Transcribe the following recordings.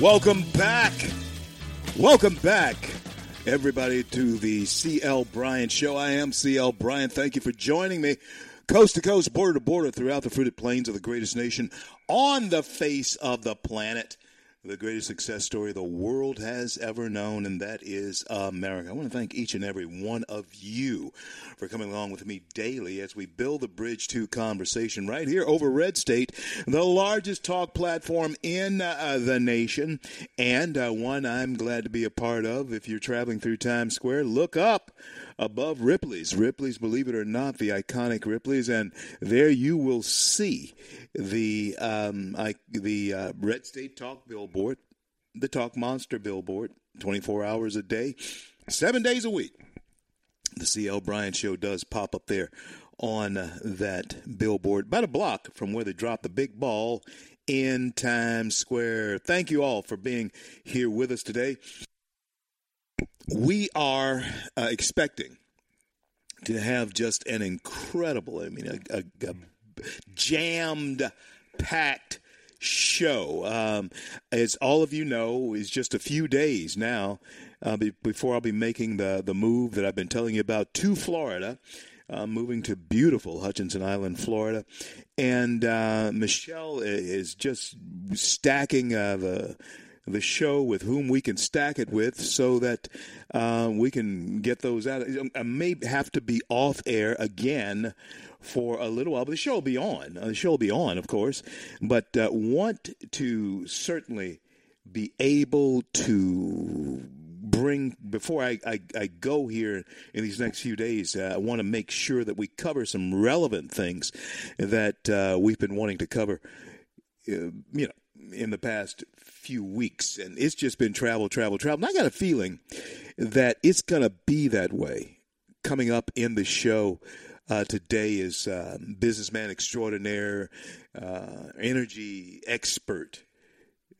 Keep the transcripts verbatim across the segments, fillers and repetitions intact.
Welcome back. Welcome back, everybody, to the C L. Bryant Show. I am C L. Bryant. Thank you for joining me coast to coast, border to border, throughout the fruited plains of the greatest nation on the face of the planet. The greatest success story the world has ever known, and that is America. I want to thank each and every one of you for coming along with me daily as we build the bridge to conversation right here over Red State, the largest talk platform in uh, the nation, and uh, one I'm glad to be a part of. If you're traveling through Times Square, look up above Ripley's. Ripley's, believe it or not, the iconic Ripley's, and there you will see the um, I, the uh, Red State Talk billboard, the Talk Monster billboard, twenty-four hours a day, seven days a week. The C L. Bryant Show does pop up there on that billboard, about a block from where they dropped the big ball in Times Square. Thank you all for being here with us today. We are uh, expecting to have just an incredible, I mean, a, a, a jammed, packed show. Um, as all of you know, is just a few days now uh, be, before I'll be making the, the move that I've been telling you about to Florida, uh, moving to beautiful Hutchinson Island, Florida. And uh, Michelle is just stacking uh, the the show with whom we can stack it with so that uh, we can get those out. I may have to be off air again for a little while, but the show will be on. The show will be on, of course, but uh, want to certainly be able to bring, before I, I, I go here in these next few days, uh, I want to make sure that we cover some relevant things that uh, we've been wanting to cover, uh, you know, in the past few weeks, and it's just been travel, travel, travel. And I got a feeling that it's going to be that way. Coming up in the show uh, today is uh, businessman extraordinaire, uh, energy expert,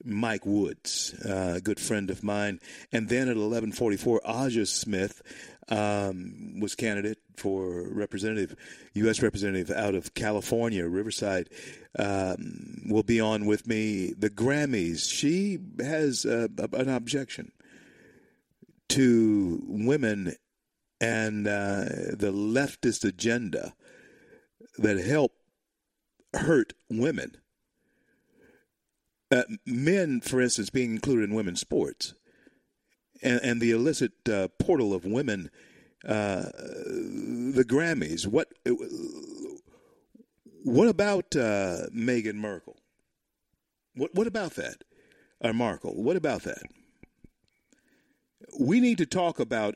Mike Woods, uh, a good friend of mine. And then at eleven forty-four, Aja Smith um, was candidate for representative, U S representative out of California, Riverside, um, will be on with me. The Grammys, she has a, a, an objection to women and uh, the leftist agenda that help hurt women. Uh, men, for instance, being included in women's sports and, and the illicit uh, portal of women, uh, the Grammys. What what about uh, Meghan Markle? What what about that? Or Markle, what about that? We need to talk about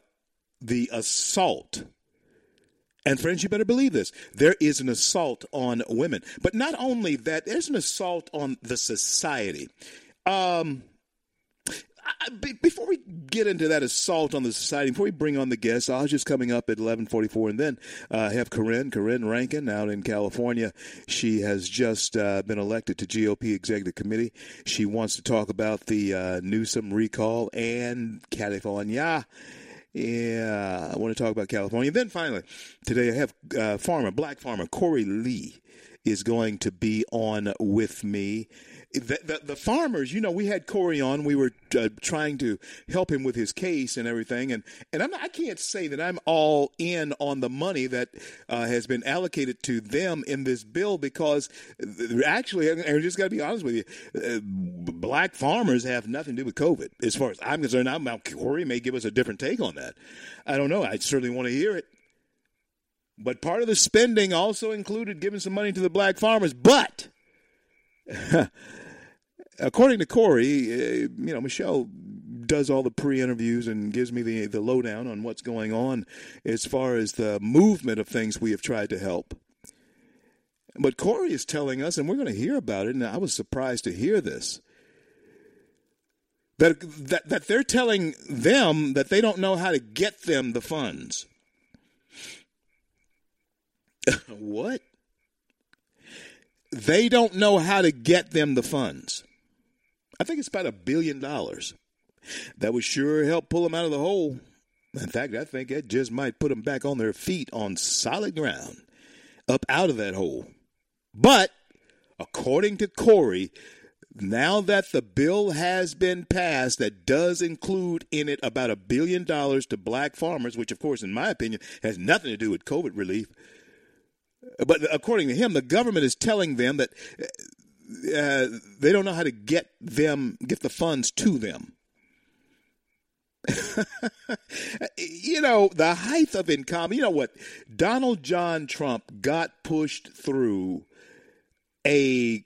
the assault. And friends, you better believe this. There is an assault on women. But not only that, there's an assault on the society. Um, I, be, before we get into that assault on the society, before we bring on the guests, I was just coming up at eleven forty-four, and then uh, have Corinne, Corinne Rankin out in California. She has just uh, been elected to G O P Executive Committee. She wants to talk about the uh, Newsom recall and California. Yeah, I want to talk about California. And then finally, today I have uh, farmer, black farmer, Corey Lee is going to be on with me. The, the, the farmers, you know, we had Corey on. We were uh, trying to help him with his case and everything. And, and I'm not, I can't say that I'm all in on the money that uh, has been allocated to them in this bill because actually, I just got to be honest with you, uh, black farmers have nothing to do with COVID. As far as I'm concerned, I'm, Corey may give us a different take on that. I don't know. I certainly want to hear it. But part of the spending also included giving some money to the black farmers. But according to Corey, uh, you know, Michelle does all the pre-interviews and gives me the, the lowdown on what's going on as far as the movement of things we have tried to help. But Corey is telling us, and we're going to hear about it, and I was surprised to hear this, that, that that they're telling them that they don't know how to get them the funds. What? They don't know how to get them the funds. I think it's about a billion dollars. That would sure help pull them out of the hole. In fact, I think that just might put them back on their feet on solid ground, up out of that hole. But, according to Corey, now that the bill has been passed that does include in it about a billion dollars to black farmers, which, of course, in my opinion, has nothing to do with COVID relief. But according to him, the government is telling them that uh, they don't know how to get them, get the funds to them. You know, the height of income. You know what? Donald John Trump got pushed through a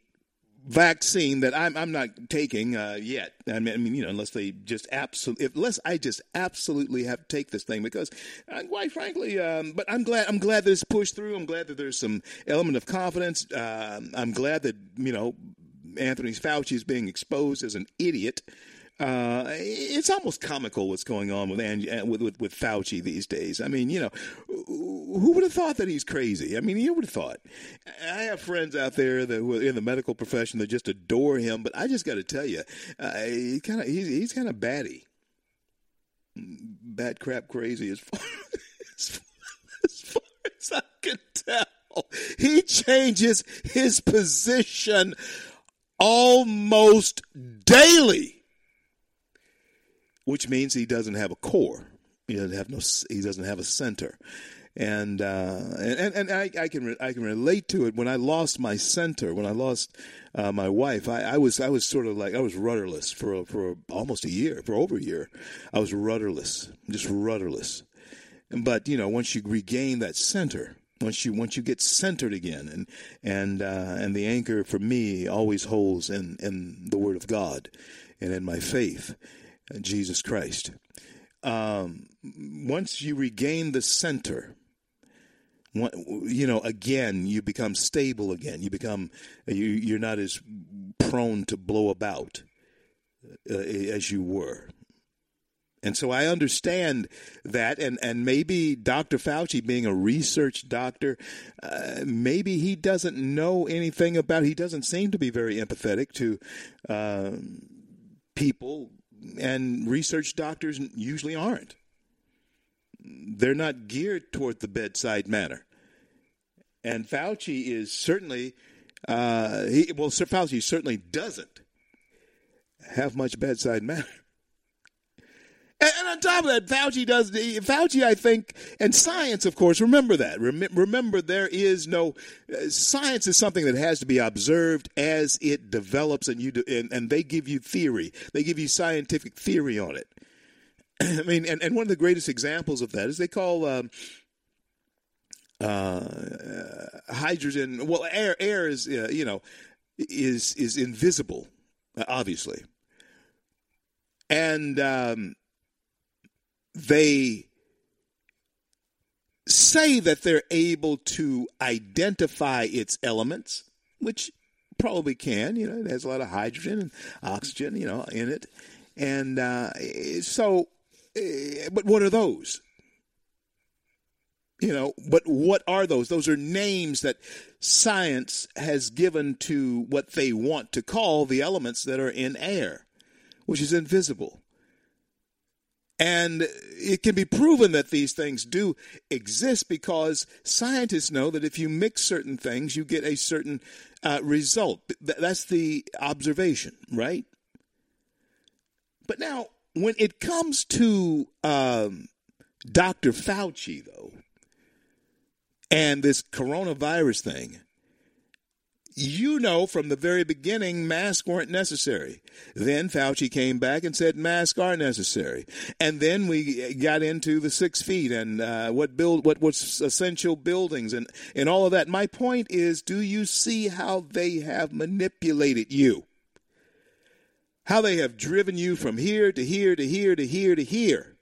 vaccine that I'm I'm not taking uh, yet. I mean, I mean, you know, unless they just absolutely, unless I just absolutely have to take this thing, because uh, quite frankly, um, but I'm glad I'm glad that it's pushed through. I'm glad that there's some element of confidence. Uh, I'm glad that, you know, Anthony Fauci is being exposed as an idiot. Uh, it's almost comical what's going on with, Ange- with with with Fauci these days. I mean, you know, who would have thought that he's crazy? I mean, you would have thought. I have friends out there that were in the medical profession that just adore him, but I just got to tell you, uh, he kind of he's, he's kind of batty, bat crap crazy as far as, far, as far as I can tell. He changes his position almost daily. Which means he doesn't have a core. He doesn't have no. He doesn't have a center, and uh, and and I, I can re- I can relate to it. When I lost my center, when I lost uh, my wife, I, I was I was sort of like I was rudderless for for almost a year, for over a year. I was rudderless, just rudderless. But you know, once you regain that center, once you once you get centered again, and and uh, and the anchor for me always holds in, in the Word of God, and in my faith. Jesus Christ. Um, once you regain the center, you know, again, you become stable again. You become, you, you're not as prone to blow about uh, as you were. And so I understand that, and, and maybe Doctor Fauci, being a research doctor, uh, maybe he doesn't know anything about, he doesn't seem to be very empathetic to uh, people. And research doctors usually aren't. They're not geared toward the bedside manner. And Fauci is certainly, uh, he, well, Sir Fauci certainly doesn't have much bedside manner. And, and on top of that, Fauci does, Fauci, I think, and science, of course, remember that. Rem- remember, there is no, uh, science is something that has to be observed as it develops, and you do, and, and they give you theory. They give you scientific theory on it. I mean, and, and one of the greatest examples of that is they call um, uh, hydrogen, well, air, air is, uh, you know, is, is invisible, obviously. And, um, they say that they're able to identify its elements, which probably can. You know, it has a lot of hydrogen and oxygen, you know, in it. And uh, so, but what are those? You know, but what are those? Those are names that science has given to what they want to call the elements that are in air, which is invisible. And it can be proven that these things do exist because scientists know that if you mix certain things, you get a certain uh, result. Th- that's the observation, right? But now, when it comes to um, Doctor Fauci, though, and this coronavirus thing, you know, from the very beginning, masks weren't necessary. Then Fauci came back and said masks are necessary. And then we got into the six feet and uh, what build, what was essential buildings and, and all of that. My point is, do you see how they have manipulated you? how they have driven you from here to here to here to here to here.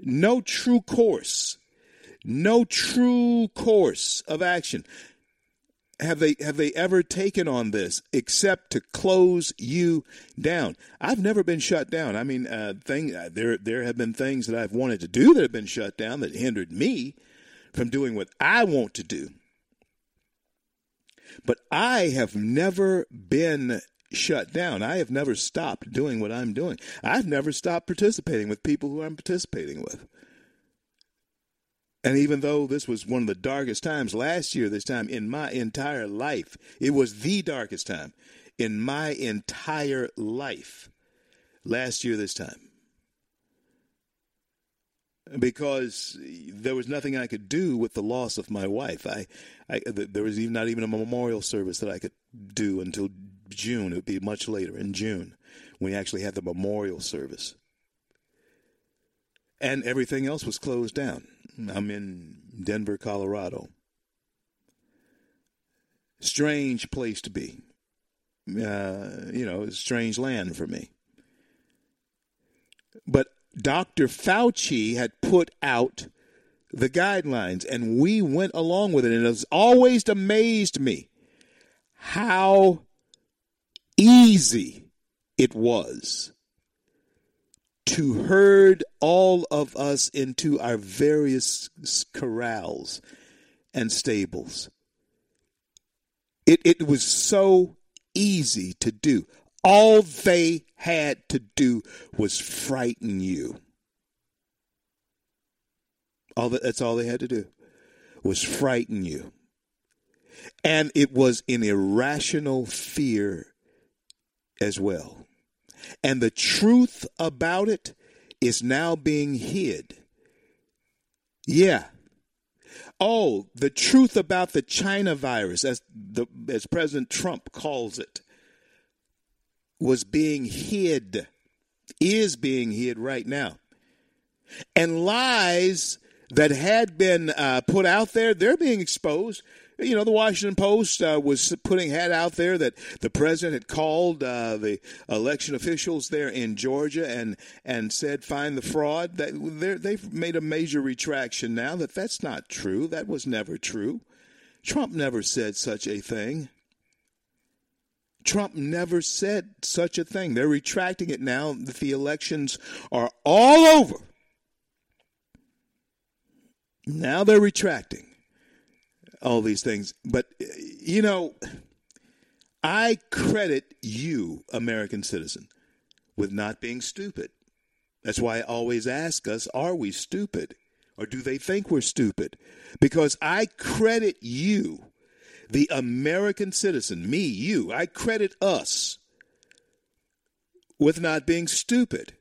No true course, no true course of action have they have they ever taken on this except to close you down. I've never been shut down. I mean, uh, thing there there have been things that I've wanted to do that have been shut down that hindered me from doing what I want to do. But I have never been shut down. I have never stopped doing what I'm doing. I've never stopped participating with people who I'm participating with. And even though this was one of the darkest times last year, this time in my entire life, it was the darkest time in my entire life last year this time. Because there was nothing I could do with the loss of my wife. I, I there was even not even a memorial service that I could do until June. It would be much later in June when we actually had the memorial service. And everything else was closed down. I'm in Denver, Colorado. Strange place to be. Uh, you know, it's strange land for me. But Doctor Fauci had put out the guidelines, and we went along with it. And it has always amazed me how easy it was to herd all of us into our various corrals and stables. It, it was so easy to do. All they had to do was frighten you. All that, that's all they had to do was frighten you. And it was an irrational fear as well. And the truth about it is now being hid. Yeah. Oh, the truth about the China virus, as the as President Trump calls it, was being hid, is being hid right now. And lies that had been uh, put out there, they're being exposed. You know, the Washington Post uh, was putting had out there that the president had called uh, the election officials there in Georgia and and said, find the fraud. That they've made a major retraction now that that's not true. That was never true. Trump never said such a thing. Trump never said such a thing. They're retracting it now that the elections are all over. Now they're retracting all these things. But, you know, I credit you, American citizen, with not being stupid. That's why I always ask us, are we stupid? Or do they think we're stupid? Because I credit you, the American citizen, me, you, I credit us with not being stupid.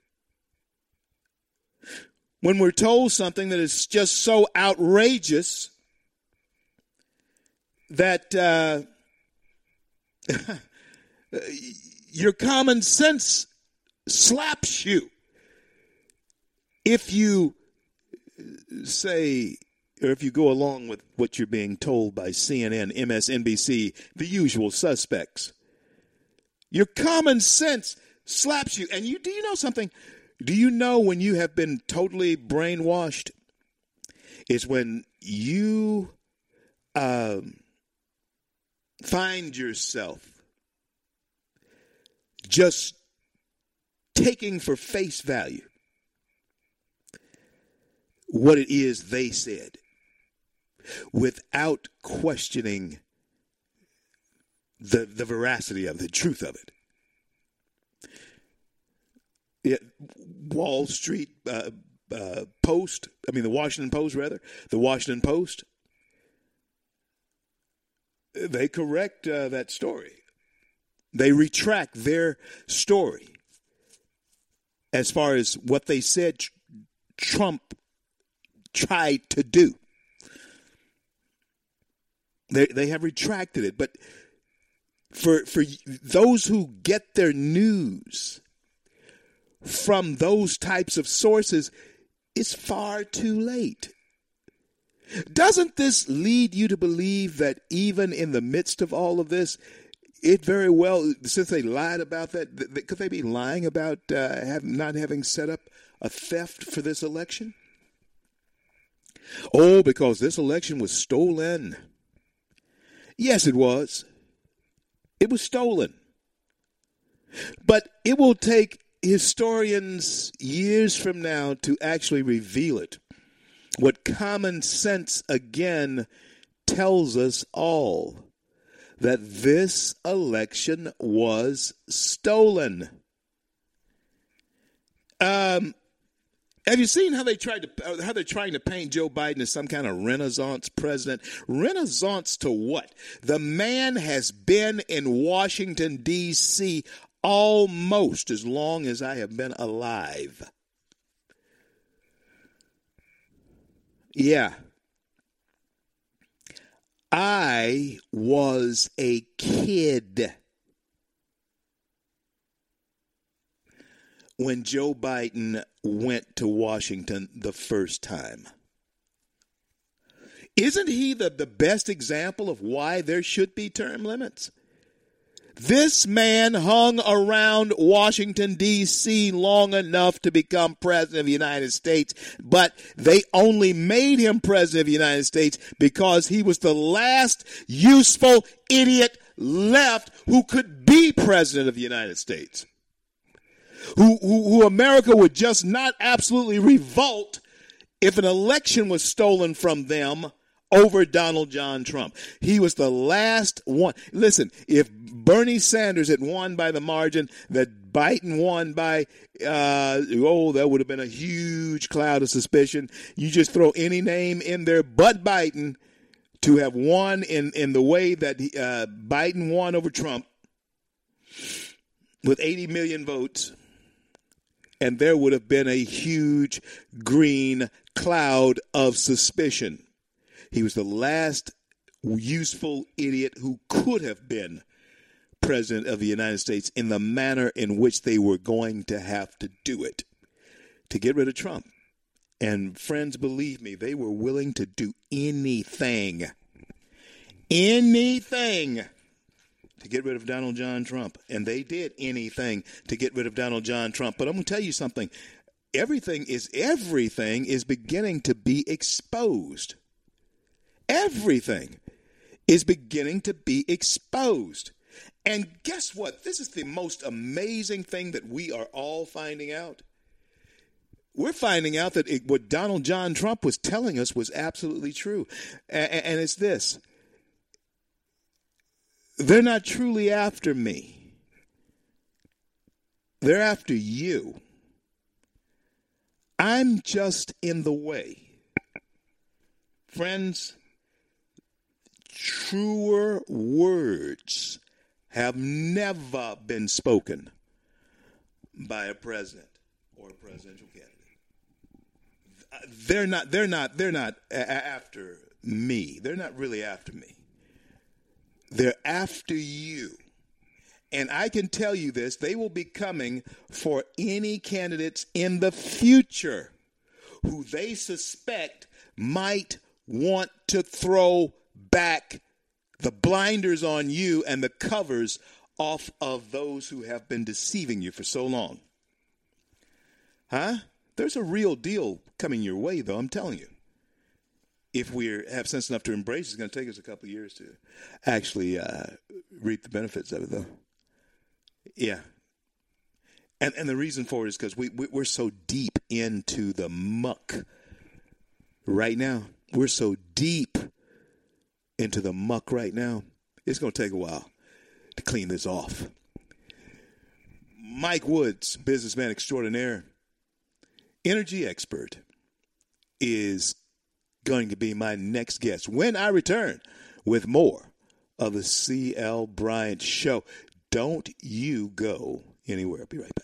When we're told something that is just so outrageous that uh, your common sense slaps you if you say, or if you go along with what you're being told by C N N, M S N B C, the usual suspects, your common sense slaps you. And you do you know something? Do you know when you have been totally brainwashed? It's when you uh, find yourself just taking for face value what it is they said, without questioning the the veracity of the truth of it. Yeah, Wall Street uh, uh, Post, I mean the Washington Post rather, the Washington Post, they correct uh, that story. They retract their story as far as what they said tr- Trump tried to do. They they have retracted it, but for for those who get their news from those types of sources, it's far too late. Doesn't this lead you to believe that even in the midst of all of this, it very well, since they lied about that, th- th- could they be lying about uh, have, not having set up a theft for this election? Oh, because this election was stolen. Yes, it was. It was stolen. But it will take historians years from now to actually reveal it. What common sense, again, tells us all, that this election was stolen. Um, have you seen how they tried to how they're trying to paint Joe Biden as some kind of Renaissance president? Renaissance to what? The man has been in Washington, D C almost as long as I have been alive. Yeah. I was a kid when Joe Biden went to Washington the first time. Isn't he the, the best example of why there should be term limits? This man hung around Washington, D C long enough to become president of the United States, but they only made him president of the United States because he was the last useful idiot left who could be president of the United States, who, who, who America would just not absolutely revolt if an election was stolen from them over Donald John Trump. He was the last one. Listen, if Bernie Sanders had won by the margin that Biden won by, uh, oh, that would have been a huge cloud of suspicion. You just throw any name in there but Biden to have won in, in the way that uh, Biden won over Trump with eighty million votes, and there would have been a huge green cloud of suspicion. He was the last useful idiot who could have been president of the United States in the manner in which they were going to have to do it to get rid of Trump. And friends, believe me, they were willing to do anything, anything to get rid of Donald John Trump. And they did anything to get rid of Donald John Trump. But I'm going to tell you something. Everything is everything is beginning to be exposed. Everything is beginning to be exposed. And guess what? This is the most amazing thing that we are all finding out. We're finding out that it, what Donald John Trump was telling us was absolutely true. And, and it's this. They're not truly after me. They're after you. I'm just in the way. Friends, truer words have never been spoken by a president or a presidential candidate. They're not, they're not, they're not after me. They're not really after me. They're after you. And I can tell you this, they will be coming for any candidates in the future who they suspect might want to throw back the blinders on you and the covers off of those who have been deceiving you for so long. Huh? There's a real deal coming your way, though, I'm telling you. If we have sense enough to embrace it, it's going to take us a couple of years to actually uh, reap the benefits of it, though. Yeah. And and the reason for it is because we, we, we're so deep into the muck right now. We're so deep into the muck right now. It's going to take a while to clean this off. Mike Woods, businessman extraordinaire, energy expert, is going to be my next guest when I return with more of the C L. Bryant Show. Don't you go anywhere. I'll be right back.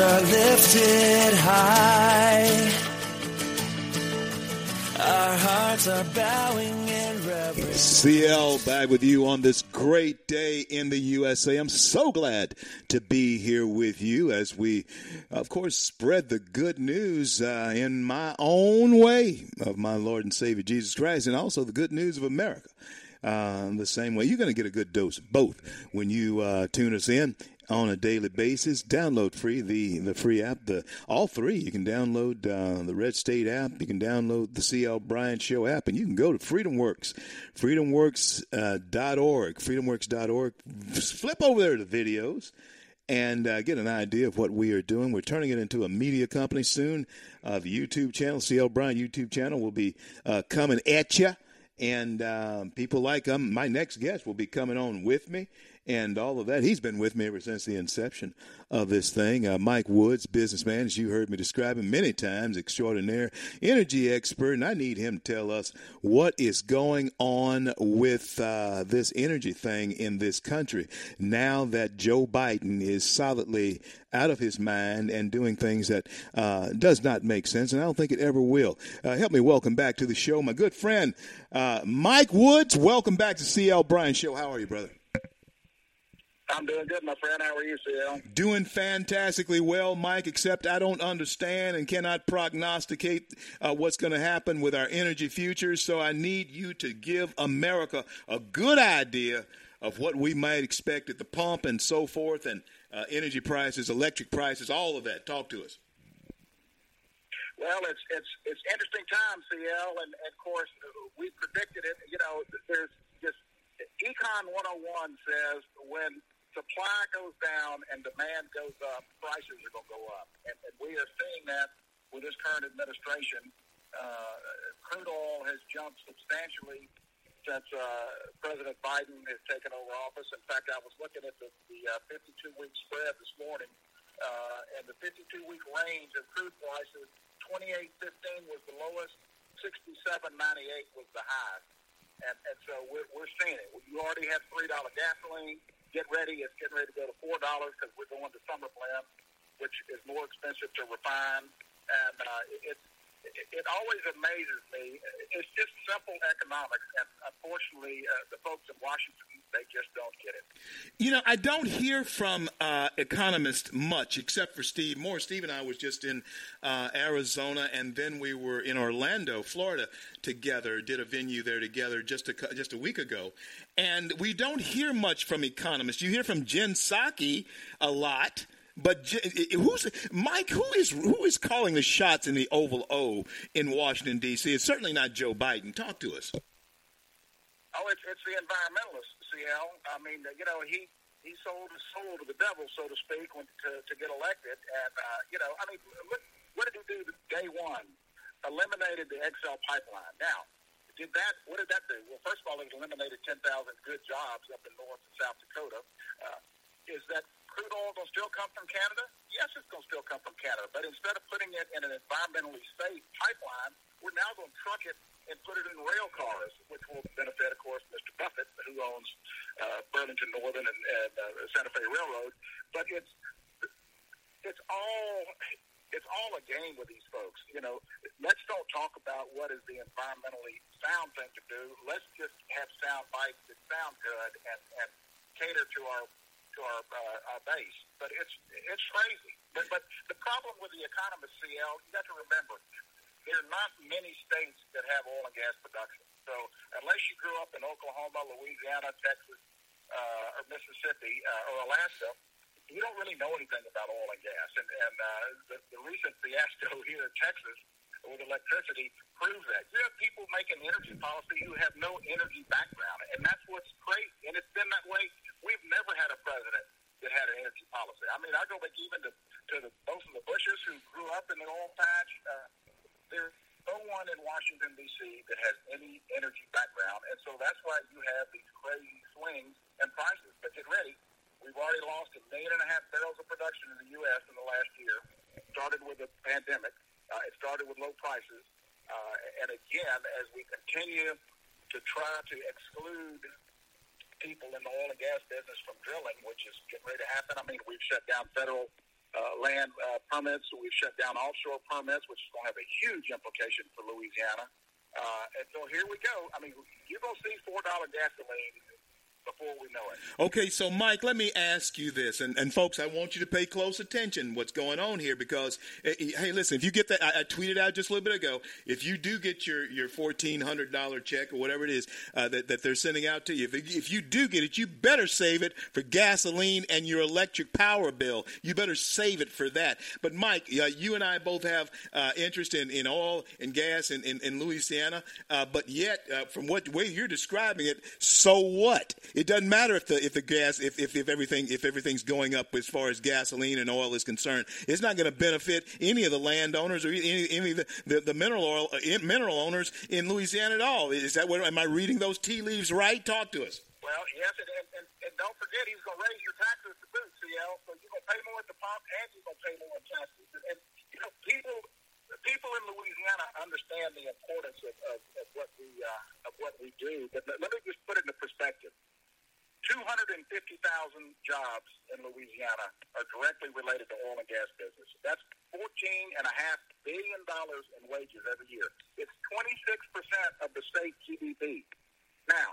Are lifted high. Our hearts are bowing in reverence. C L back with you on this great day in the U S A. I'm so glad to be here with you as we, of course, spread the good news uh, in my own way of my Lord and Savior Jesus Christ, and also the good news of America. Uh, the same way, you're going to get a good dose of both when you uh, tune us in on a daily basis. Download free the, the free app. The all three. You can download uh, the Red State app. You can download the C L. Bryant Show app. And you can go to FreedomWorks, freedomworks dot org, freedomworks dot org. Flip over there to videos and uh, get an idea of what we are doing. We're turning it into a media company soon. Uh, the YouTube channel, C L. Bryant YouTube channel, will be uh, coming at you. And uh, people like um, my next guest will be coming on with me and all of that. He's been with me ever since the inception of this thing. Uh, Mike Woods, businessman, as you heard me describe him many times, extraordinaire energy expert. And I need him to tell us what is going on with uh, this energy thing in this country now that Joe Biden is solidly out of his mind and doing things that uh, does not make sense, and I don't think it ever will. Uh, help me welcome back to the show my good friend, uh, Mike Woods. Welcome back to C L. Bryant Show. How are you, brother? I'm doing good, my friend. How are you, C L? Doing fantastically well, Mike, except I don't understand and cannot prognosticate uh, what's going to happen with our energy futures, so I need you to give America a good idea of what we might expect at the pump and so forth, and Uh, energy prices, electric prices, all of that. Talk to us. Well, it's it's it's interesting time, C L, and, and of course we predicted it. You know, there's just Econ one oh one says when supply goes down and demand goes up, prices are going to go up, and, and we are seeing that with this current administration. Uh, crude oil has jumped substantially since uh, President Biden has taken over office. In fact, I was looking at the, the uh, fifty-two week spread this morning, uh, and the fifty-two week range of crude prices, twenty-eight fifteen was the lowest, sixty-seven ninety-eight was the highest. And, and so we're, we're seeing it. You already have three dollars gasoline. Get ready. It's getting ready to go to four dollars because we're going to summer blend, which is more expensive to refine. And uh, it, it's It always amazes me. It's just simple economics, and unfortunately, uh, the folks in Washington, they just don't get it. You know, I don't hear from uh, economists much, except for Steve Moore. Steve and I was just in uh, Arizona, and then we were in Orlando, Florida, together, did a venue there together just a, just a week ago. And we don't hear much from economists. You hear from Jen Psaki a lot. But who's Mike? Who is who is calling the shots in the Oval O in Washington D C? It's certainly not Joe Biden. Talk to us. Oh, it's, it's the environmentalist, C L. I mean, you know, he, he sold his soul to the devil, so to speak, when, to to get elected. And uh, you know, I mean, what, what did he do day one? Eliminated the X L pipeline. Now, did that? What did that do? Well, first of all, it eliminated ten thousand good jobs up in North and South Dakota. Uh, is that crude oil going to still come from Canada? Yes, it's going to still come from Canada. But instead of putting it in an environmentally safe pipeline, we're now going to truck it and put it in rail cars, which will benefit, of course, Mister Buffett, who owns uh, Burlington Northern and, and uh, Santa Fe Railroad. But it's it's all it's all a game with these folks. You know, let's don't talk about what is the environmentally sound thing to do. Let's just have sound bites that sound good and, and cater to our Our, uh, our base, but it's it's crazy. But, but the problem with the economists, C L, you got to remember, there are not many states that have oil and gas production. So unless you grew up in Oklahoma, Louisiana, Texas, uh, or Mississippi, uh, or Alaska, we don't really know anything about oil and gas. And, and uh, the, the recent fiasco here in Texas with electricity proves that. You have people making energy policy who have no energy background, and that's what's great. And it's been that way. We've never had a president that had an energy policy. I mean, I go back even to, to the, both of the Bushes who grew up in the oil patch. Uh, there's no one in Washington, D C that has any energy background, and so that's why you have these crazy swings in prices. But get ready. We've already lost a million and a half barrels of production in the U S in the last year. It started with the pandemic. Uh, it started with low prices. Uh, and again, as we continue to try to exclude people in the oil and gas business from drilling, which is getting ready to happen. I mean, we've shut down federal uh, land uh, permits. We've shut down offshore permits, which is going to have a huge implication for Louisiana. Uh, and so here we go. I mean, you're going to see four dollar gasoline before we know it. Okay, so Mike, let me ask you this, and, and folks, I want you to pay close attention what's going on here, because hey, listen, if you get that, I, I tweeted out just a little bit ago, if you do get your, your fourteen hundred dollars check or whatever it is uh, that, that they're sending out to you, if, if you do get it, you better save it for gasoline and your electric power bill. You better save it for that. But Mike, uh, you and I both have uh, interest in, in oil and gas in, in, in Louisiana, uh, but yet, uh, from what the way you're describing it, so what? It doesn't matter if the if the gas if, if, if everything if everything's going up as far as gasoline and oil is concerned. It's not going to benefit any of the landowners or any, any of the, the, the mineral oil uh, mineral owners in Louisiana at all. Is that what, am I reading those tea leaves right? Talk to us. Well, yes, and, and, and don't forget he's going to raise your taxes to boot, C L. So you're going to pay more at the pump, and you're going to pay more in taxes. And, and you know, people people in Louisiana understand the importance of, of, of what we uh, of what we do. But let me just put it into perspective. two hundred fifty thousand jobs in Louisiana are directly related to oil and gas business. That's fourteen point five billion dollars in wages every year. It's twenty-six percent of the state G D P. Now,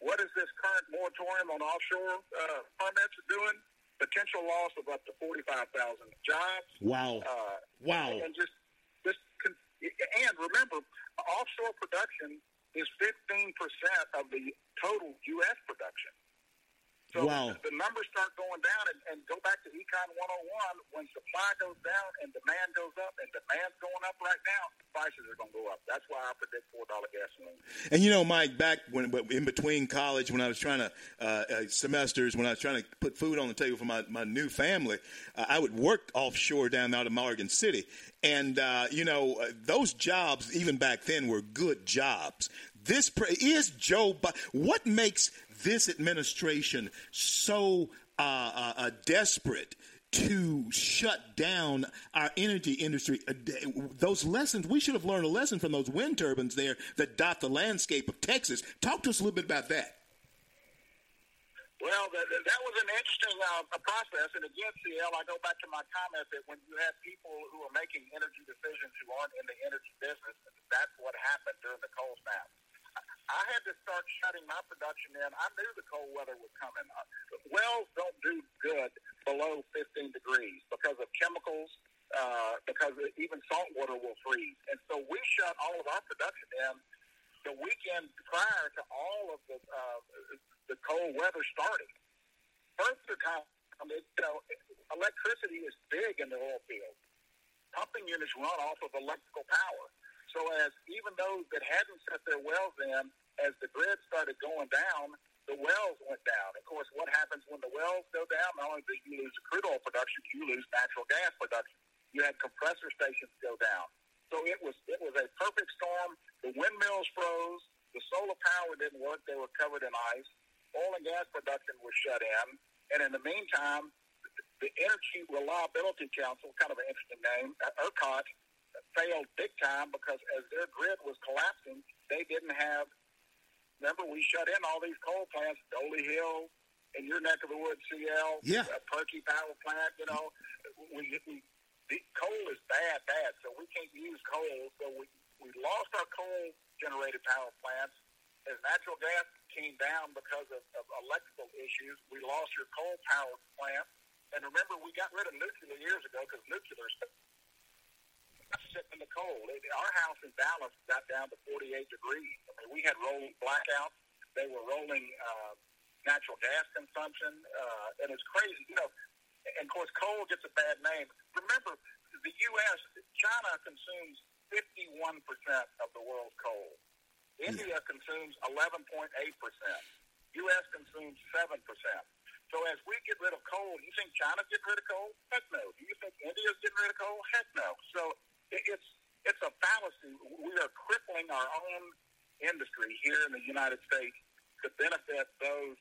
what is this current moratorium on offshore uh, permits doing? Potential loss of up to forty-five thousand jobs. Wow. Uh, wow. And, just, just, and remember, offshore production is fifteen percent of the total U S production. So wow. The numbers start going down, and, and go back to Econ one oh one. When supply goes down and demand goes up, and demand's going up right now, prices are going to go up. That's why I predict four dollar gasoline. And, you know, Mike, back when in between college, when I was trying to uh, uh, semesters, when I was trying to put food on the table for my, my new family, uh, I would work offshore down out of Morgan City. And, uh, you know, uh, those jobs, even back then, were good jobs. This pre- is Joe Biden. What makes this administration so uh, uh, uh, desperate to shut down our energy industry? Uh, those lessons, we should have learned a lesson from those wind turbines there that dot the landscape of Texas. Talk to us a little bit about that. Well, that, that was an interesting uh, process. And again, C L, I go back to my comment that when you have people who are making energy decisions who aren't in the energy business, that's what happened during the cold snap. I had to start shutting my production in. I knew the cold weather was coming. Wells don't do good below fifteen degrees because of chemicals, uh, because even salt water will freeze. And so we shut all of our production in the weekend prior to all of the uh, the cold weather starting. Further, I mean, you know, electricity is big in the oil field. Pumping units run off of electrical power. So as even those that hadn't set their wells in, as the grid started going down, the wells went down. Of course, what happens when the wells go down? Not only do you lose crude oil production, you lose natural gas production. You had compressor stations go down. So it was it was a perfect storm. The windmills froze. The solar power didn't work. They were covered in ice. Oil and gas production was shut in. And in the meantime, the Energy Reliability Council, kind of an interesting name, ERCOT, failed big time because as their grid was collapsing, they didn't have, remember, we shut in all these coal plants, Dolly Hill, in your neck of the woods, C L, yeah. a Perky power plant, you know. We, we, the coal is bad, bad, so we can't use coal. So we, we lost our coal-generated power plants. As natural gas came down because of, of electrical issues, we lost your coal power plant. And remember, we got rid of nuclear years ago because nuclear is in the cold. Our house in Dallas got down to forty-eight degrees. I mean, we had rolling blackouts. They were rolling uh, natural gas consumption, uh, and it's crazy. You know, And, of course, coal gets a bad name. Remember, the U S, China consumes fifty-one percent of the world's coal. India yeah. consumes eleven point eight percent. U S consumes seven percent. So as we get rid of coal, you think China's getting rid of coal? Heck no. Do you think India's getting rid of coal? Heck no. So it's it's a fallacy. We are crippling our own industry here in the United States to benefit those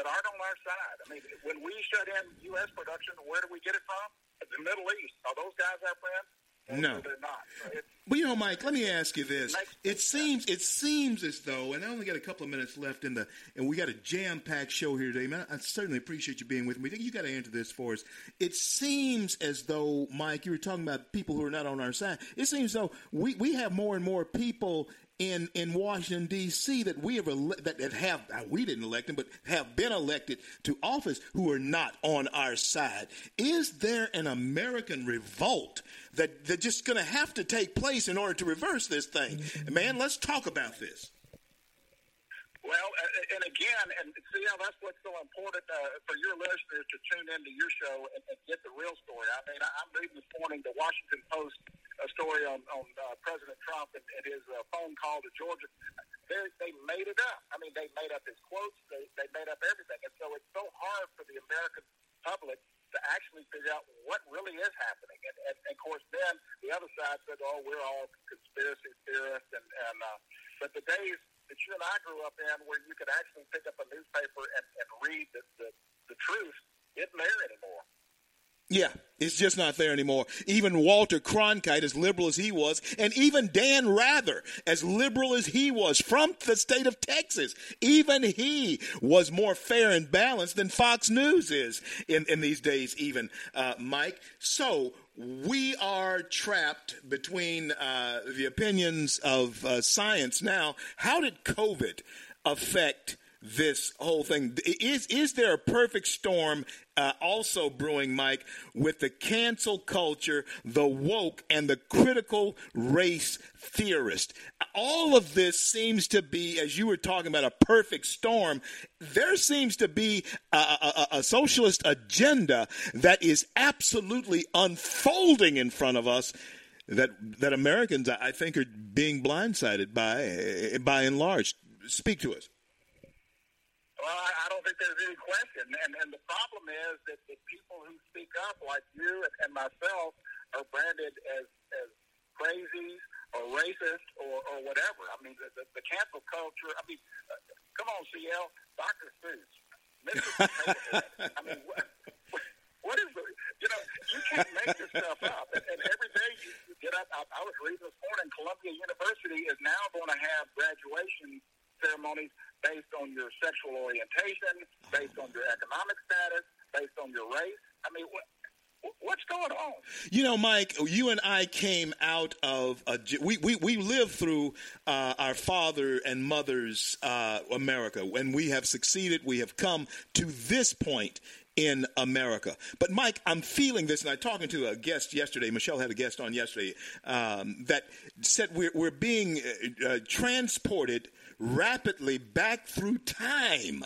that aren't on our side. I mean, when we shut in U S production, where do we get it from? The Middle East. Are those guys our friends? No. They're not. So it's, well, you know, Mike, let me ask you this. It seems it seems as though, and I only got a couple of minutes left in the, and we got a jam-packed show here today. Man, I certainly appreciate you being with me. You got to answer this for us. It seems as though, Mike, you were talking about people who are not on our side. It seems though we, we have more and more people in in Washington, D C that we have ele- that, that have we didn't elect them, but have been elected to office who are not on our side. Is there an American revolt that that's just going to have to take place in order to reverse this thing? Man, let's talk about this. Well, and again, and see how that's what's so important uh, for your listeners to tune into your show and, and get the real story. I mean, I'm reading this morning the Washington Post a story on, on uh, President Trump and, and his uh, phone call to Georgia. They're, they made it up. I mean, they made up his quotes. They, they made up everything. And so it's so hard for the American public to actually figure out what really is happening. And, and, and of course, then the other side said, oh, we're all conspiracy theorists. And, and uh, but the days that you and I grew up in where you could actually pick up a newspaper and, and read the, the, the truth isn't there anymore. Yeah, it's just not there anymore. Even Walter Cronkite, as liberal as he was, and even Dan Rather, as liberal as he was, from the state of Texas, even he was more fair and balanced than Fox News is in, in these days even, uh, Mike. So we are trapped between uh, the opinions of uh, science now. How did COVID affect this whole thing? Is is there a perfect storm uh, also brewing, Mike, with the cancel culture, the woke, and the critical race theorist? All of this seems to be, as you were talking about, a perfect storm. There seems to be a, a, a socialist agenda that is absolutely unfolding in front of us that that Americans, I think, are being blindsided by, by and large. Speak to us. Well, I don't think there's any question, and, and the problem is that the people who speak up, like you and, and myself, are branded as, as crazies or racist or, or whatever. I mean, the, the cancel culture, I mean, uh, come on, C L, Doctor Seuss, Mister Potato Head. I mean, what, what is the, you know, you can't make this stuff up, and, and every day you get up, I, I was reading this morning, Columbia University is now going to have graduation ceremonies based on your sexual orientation, based on your economic status, based on your race. I mean, what, what's going on? You know, Mike, you and I came out of a, we we we lived through uh, our father and mother's uh, America, and we have succeeded. We have come to this point in America. But, Mike, I'm feeling this, and I was talking to a guest yesterday. Michelle had a guest on yesterday um, that said we're, we're being uh, transported rapidly back through time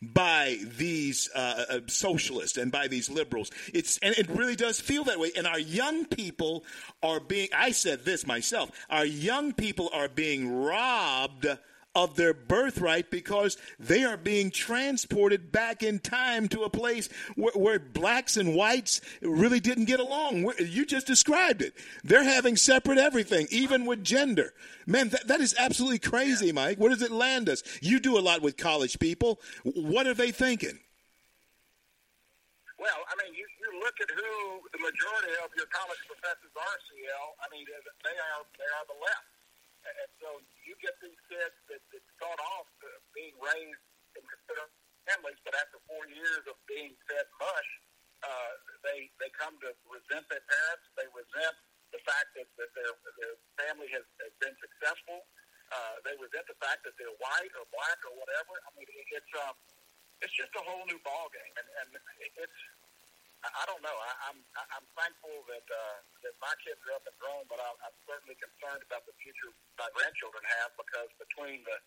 by these uh, socialists and by these liberals. It's and it really does feel that way. And our young people are being, I said this myself, our young people are being robbed of their birthright because they are being transported back in time to a place where, where blacks and whites really didn't get along. You just described it. They're having separate everything, even with gender. Man, that, that is absolutely crazy, yeah. Mike. Where does it land us? You do a lot with college people. What are they thinking? Well, I mean, you, you look at who the majority of your college professors are, C L. I mean, they are, they are the left. And so you get these kids that, that start off being raised in considerable families, but after four years of being fed mush, uh, they they come to resent their parents. They resent the fact that, that their their family has, has been successful. Uh, they resent the fact that they're white or black or whatever. I mean, it, it's um, it's just a whole new ballgame, and, and it's. I don't know. I, I'm I'm thankful that uh, that my kids are up and grown, but I, I'm certainly concerned about the future my grandchildren have because between the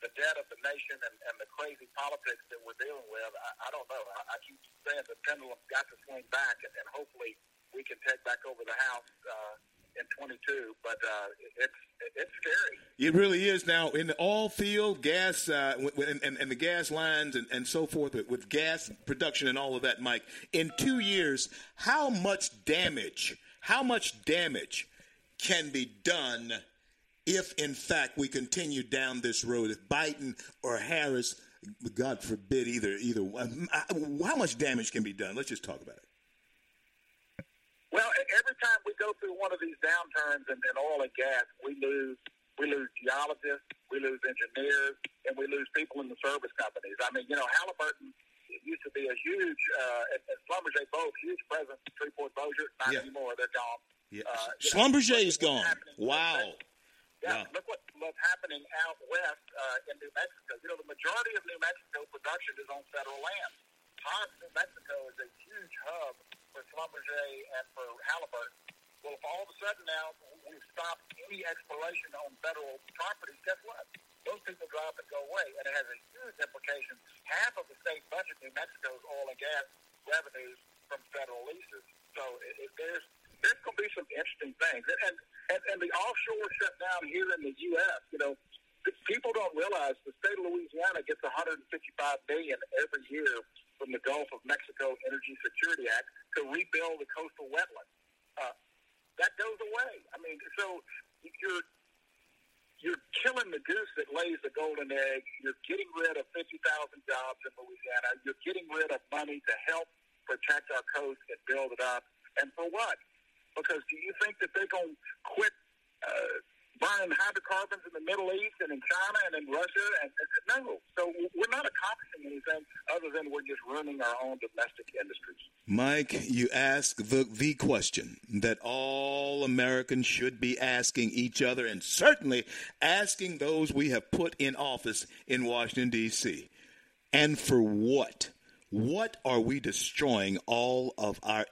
the debt of the nation and, and the crazy politics that we're dealing with, I, I don't know. I, I keep saying the pendulum's got to swing back, and, and hopefully we can take back over the House uh, in twenty-two. But uh, it's it's scary. It really is. Now, in the oil field, gas, uh, and, and, and the gas lines and, and so forth, with gas production and all of that, Mike, in two years, how much damage, how much damage can be done if, in fact, we continue down this road? If Biden or Harris, God forbid, either either one, how much damage can be done? Let's just talk about it. Well, every time we go through one of these downturns in, in oil and gas, we lose we lose geologists, we lose engineers, and we lose people in the service companies. I mean, you know, Halliburton used to be a huge, uh, at Schlumberger, both huge presence in Freeport-Bossier. Not yeah. anymore. They're gone. Yeah. Uh, Schlumberger know, is gone. Wow. Yeah, wow. Look what, what's happening out west uh, in New Mexico. You know, the majority of New Mexico production is on federal land. Part of New Mexico is a huge hub for Schlumberger and for Halliburton. Well, if all of a sudden now we've stopped any exploration on federal property, guess what? Those people drop and go away, and it has a huge implication. Half of the state budget in New Mexico's oil and gas revenues from federal leases. So it, it, there's there's going to be some interesting things. And, and And, and the offshore shutdown here in the U S, you know, people don't realize the state of Louisiana gets one hundred fifty-five million dollars every year from the Gulf of Mexico Energy Security Act to rebuild the coastal wetlands. Uh, that goes away. I mean, so you're you're killing the goose that lays the golden egg. You're getting rid of fifty thousand jobs in Louisiana. You're getting rid of money to help protect our coast and build it up. And for what? Because do you think that they're going to quit uh, burning hydrocarbons in the Middle East and in China and in Russia? And, and no. So we're not accomplishing anything other than we're just ruining our own domestic industries. Mike, you ask the, the question that all Americans should be asking each other, and certainly asking those we have put in office in Washington, D C And for what? What are we destroying all of our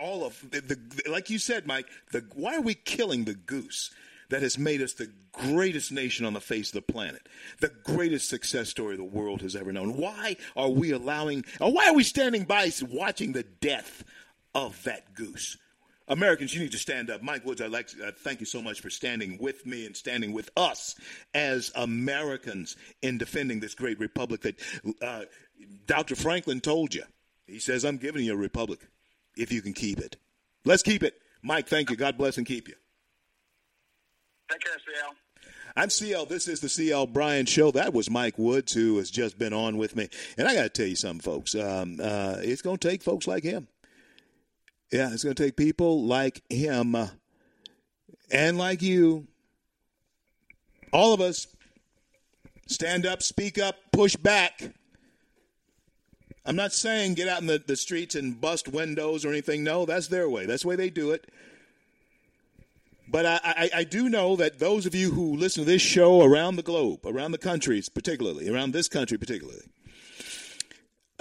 all of the, the like you said, Mike, the why are we killing the goose that has made us the greatest nation on the face of the planet, the greatest success story the world has ever known? Why are we allowing or why are we standing by watching the death of that goose? Americans, you need to stand up. Mike Woods, I'd like to uh, thank you so much for standing with me and standing with us as Americans in defending this great republic that uh, Doctor Franklin told you. He says, I'm giving you a republic if you can keep it. Let's keep it. Mike, thank you. God bless and keep you. Take care, C L. I'm C L. This is the C L. Bryant Show. That was Mike Woods, who has just been on with me. And I got to tell you something, folks. Um, uh, it's going to take folks like him. Yeah, it's going to take people like him uh, and like you, all of us, stand up, speak up, push back. I'm not saying get out in the, the streets and bust windows or anything. No, that's their way. That's the way they do it. But I, I, I do know that those of you who listen to this show around the globe, around the countries particularly, around this country particularly,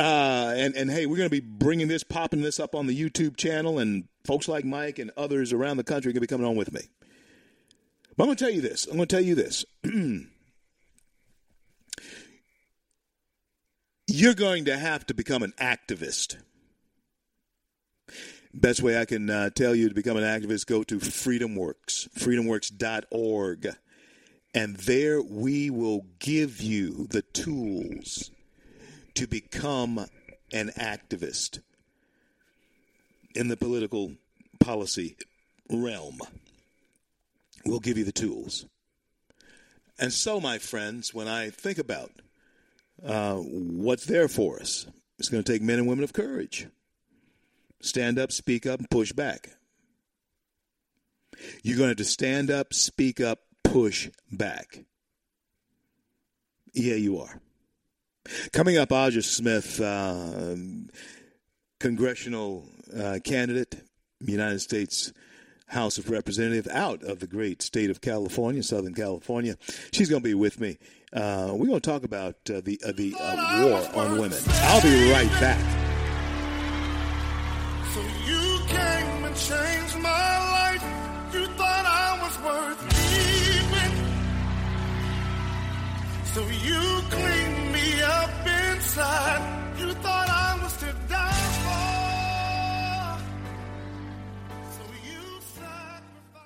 Uh, and, and, hey, we're going to be bringing this, popping this up on the YouTube channel, and folks like Mike and others around the country are going to be coming on with me. But I'm going to tell you this. I'm going to tell you this. You're going to have to become an activist. Best way I can uh, tell you to become an activist, go to FreedomWorks, freedom works dot org, and there we will give you the tools to become an activist in the political policy realm. We'll give you the tools. And so, my friends, when I think about uh, what's there for us, it's going to take men and women of courage. Stand up, speak up, and push back. You're going to have to stand up, speak up, push back. Yeah, you are. Coming up, Aja Smith, uh, congressional uh, candidate, United States House of Representatives out of the great state of California, Southern California. She's going to be with me. Uh, we're going to talk about uh, the, uh, the uh, war on women. I'll be right back. So you came and changed my life. You thought I was worth leaving. So you cleaned me up inside. You thought I was to die for. So you sacrificed.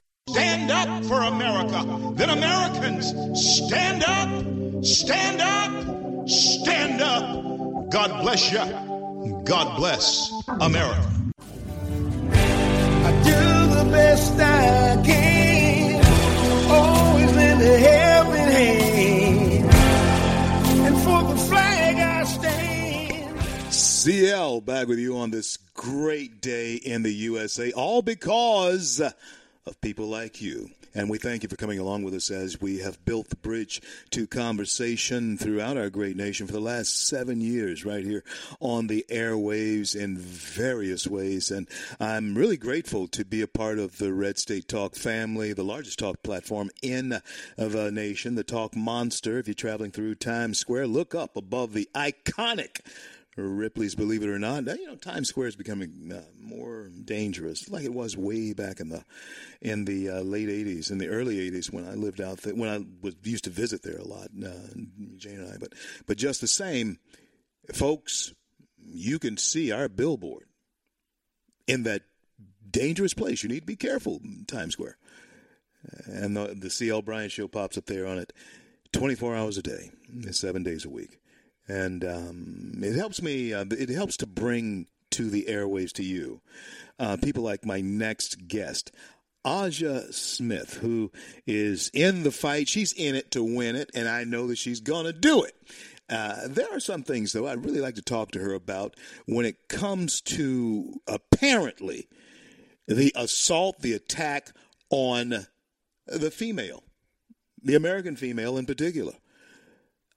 Stand up for America. Then Americans, stand up, stand up, stand up. God bless you. God bless America. Best I can, always lend a helping hand, and for the flag I stand. C L back with you on this great day in the U S A, all because of people like you. And we thank you for coming along with us as we have built the bridge to conversation throughout our great nation for the last seven years right here on the airwaves in various ways. And I'm really grateful to be a part of the Red State Talk family, the largest talk platform in the nation, the Talk Monster. If you're traveling through Times Square, look up above the iconic Ripley's Believe It or Not. You know, Times Square is becoming uh, more dangerous, like it was way back in the in the uh, late eighties, in the early eighties, when I lived out there, when I was used to visit there a lot, uh, Jane and I. But but just the same, folks, you can see our billboard in that dangerous place. You need to be careful, Times Square, and the, the C L Bryant Show pops up there on it, twenty-four hours a day, seven days a week. And um, it helps me, uh, it helps to bring to the airwaves to you, uh, people like my next guest, Aja Smith, who is in the fight. She's in it to win it, and I know that she's going to do it. Uh, there are some things, though, I'd really like to talk to her about when it comes to, apparently, the assault, the attack on the female, the American female in particular.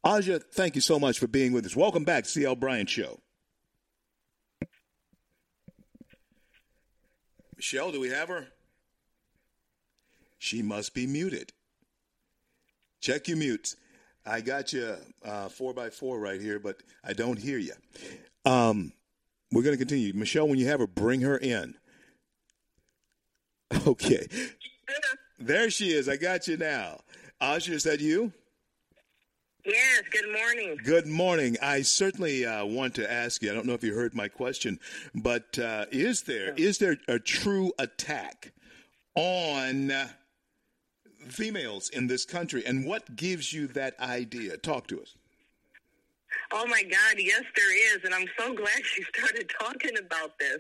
Aja, thank you so much for being with us. Welcome back to C L Bryant Show. Michelle, do we have her? She must be muted. Check your mutes. I got you uh, four by four right here, but I don't hear you. Um, we're going to continue. Michelle, when you have her, bring her in. Okay. There she is. I got you now. Aja, is that you? Yes, good morning. Good morning. I certainly uh, want to ask you, I don't know if you heard my question, but uh, is there is there a true attack on females in this country? And what gives you that idea? Talk to us. Oh, my God, yes, there is. And I'm so glad you started talking about this.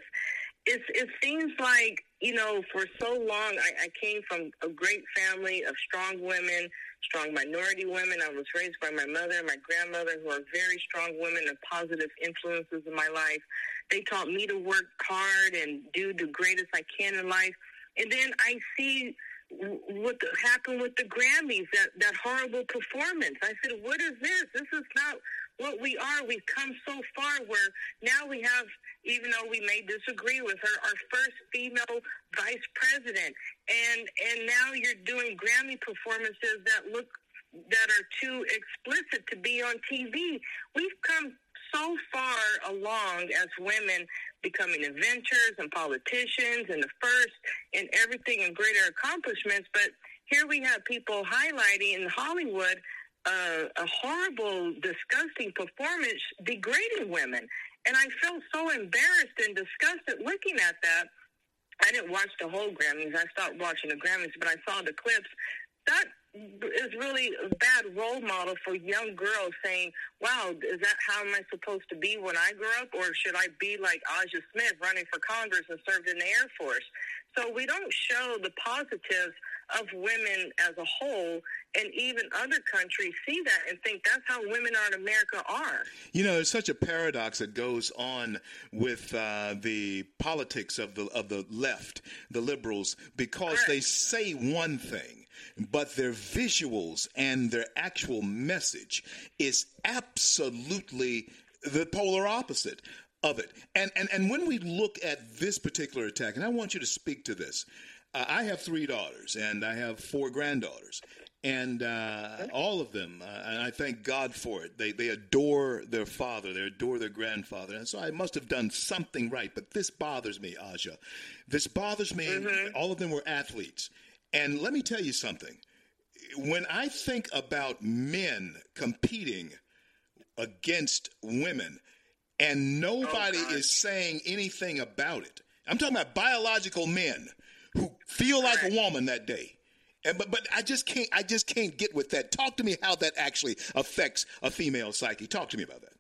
It's, it seems like, you know, for so long, I, I came from a great family of strong women, strong minority women. I was raised by my mother and my grandmother, who are very strong women and positive influences in my life. They taught me to work hard and do the greatest I can in life. And then I see what happened with the Grammys, that, that horrible performance. I said, what is this? This is not what we are. We've come so far where now we have, even though we may disagree with her, our first female vice president. And and now you're doing Grammy performances that look, that are too explicit to be on T V. We've come so far along as women, becoming inventors and politicians and the first in everything and greater accomplishments. But here we have people highlighting in Hollywood uh, a horrible, disgusting performance degrading women. And I felt so embarrassed and disgusted looking at that. I didn't watch the whole Grammys. I stopped watching the Grammys, but I saw the clips. That is really a bad role model for young girls saying, wow, is that how am I supposed to be when I grow up? Or should I be like Aja Smith running for Congress and served in the Air Force? So we don't show the positives of women as a whole, and even other countries see that and think that's how women are in America are. You know, there's such a paradox that goes on with uh, the politics of the of the left, the liberals, because Correct. They say one thing but their visuals and their actual message is absolutely the polar opposite of it. And and, and when we look at this particular attack, and I want you to speak to this. Uh, I have three daughters, and I have four granddaughters. And uh, all of them, uh, and I thank God for it, they they adore their father, they adore their grandfather. And so I must have done something right. But this bothers me, Aja. This bothers me. Mm-hmm. All of them were athletes. And let me tell you something. When I think about men competing against women and nobody oh, is saying anything about it, I'm talking about biological men who feel like a woman that day. And, but but I just can't I just can't get with that. Talk to me how that actually affects a female psyche. Talk to me about that.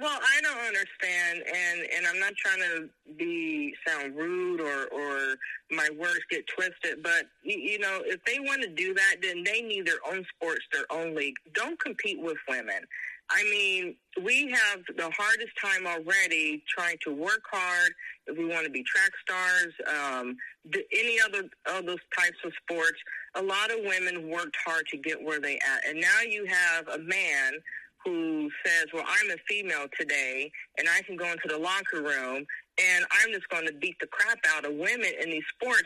Well, I don't understand, and, and I'm not trying to be sound rude or, or my words get twisted, but, you know, if they want to do that, then they need their own sports, their own league. Don't compete with women. I mean, we have the hardest time already trying to work hard. If we want to be track stars, um, any other of those types of sports, a lot of women worked hard to get where they at. And now you have a man who says, well, I'm a female today, and I can go into the locker room, and I'm just going to beat the crap out of women in these sports.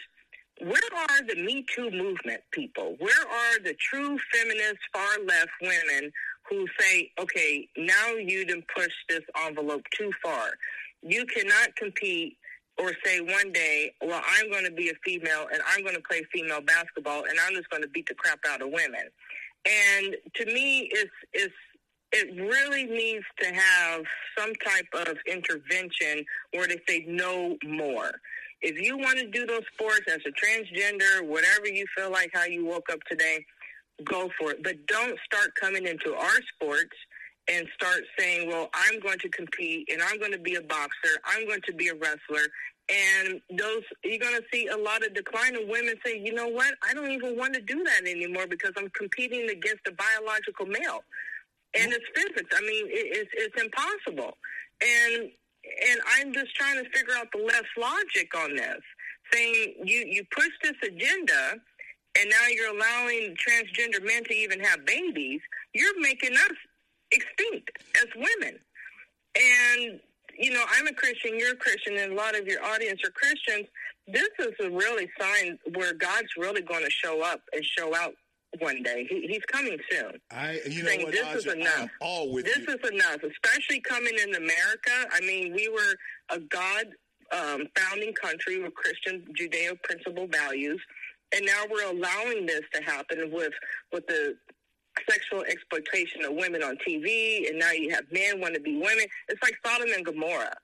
Where are the Me Too movement people? Where are the true feminist far-left women who say, okay, now you done pushed this envelope too far. You cannot compete or say one day, well, I'm going to be a female and I'm going to play female basketball and I'm just going to beat the crap out of women. And to me, it's it's it really needs to have some type of intervention where they say no more. If you want to do those sports as a transgender, whatever you feel like how you woke up today, go for it. But don't start coming into our sports and start saying, well, I'm going to compete and I'm going to be a boxer. I'm going to be a wrestler. And those you're going to see a lot of decline of women say, you know what? I don't even want to do that anymore because I'm competing against a biological male. And it's physics. I mean, it, it's, it's impossible. And and I'm just trying to figure out the left's logic on this, saying you, you push this agenda and now you're allowing transgender men to even have babies. You're making us extinct as women. And, you know, I'm a Christian, you're a Christian, and a lot of your audience are Christians. This is a really sign where God's really going to show up and show out one day. He, he's coming soon. I, you know what, this Aja, is enough. All with this you. Is enough, especially coming in America. I mean, we were a God-founding um, country with Christian Judeo-principle values, and now we're allowing this to happen with with the sexual exploitation of women on T V, and now you have men want to be women. It's like Sodom and Gomorrah.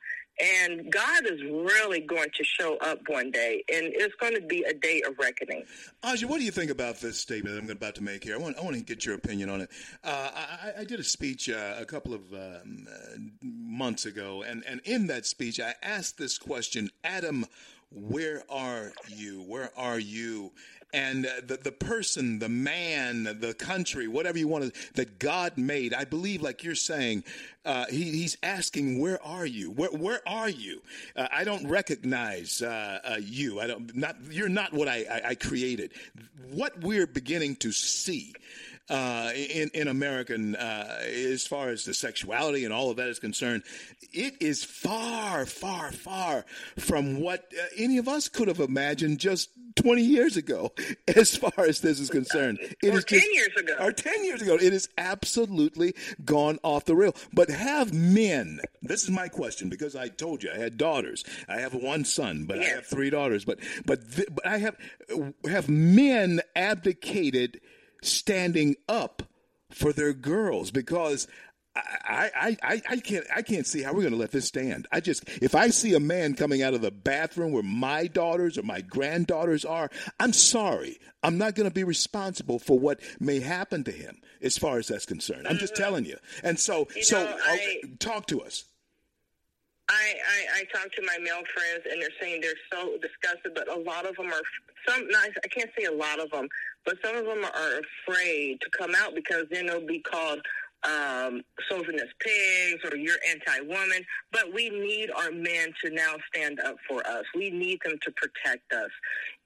And God is really going to show up one day, and it's going to be a day of reckoning. Aja, what do you think about this statement that I'm about to make here? I want, I want to get your opinion on it. Uh, I, I did a speech uh, a couple of um, uh, months ago, and, and in that speech, I asked this question, Adam, where are you? Where are you? And uh, the, the person, the man, the country, whatever you want to, that God made, I believe, like you're saying, uh, he, he's asking, where are you? Where, where are you? Uh, I don't recognize uh, uh, you. I don't. Not you're not what I, I, I created. What we're beginning to see uh, in in American, uh, as far as the sexuality and all of that is concerned, it is far, far, far from what uh, any of us could have imagined just twenty years ago. As far as this is concerned, it or is ten just, years ago, or ten years ago, it is absolutely gone off the rail. But have men? This is my question because I told you I had daughters. I have one son, but yes. I have three daughters. But but th- but I have have men abdicated standing up for their girls because. I, I, I, I can't I can't see how we're going to let this stand. I just if I see a man coming out of the bathroom where my daughters or my granddaughters are, I'm sorry. I'm not going to be responsible for what may happen to him as far as that's concerned. I'm just telling you. And so you so know, I, talk to us. I, I, I talk to my male friends and they're saying they're so disgusted, but a lot of them are some. No, I can't say a lot of them, but some of them are afraid to come out because then they'll be called um, soldiering as pigs or you're anti-woman, but we need our men to now stand up for us. We need them to protect us.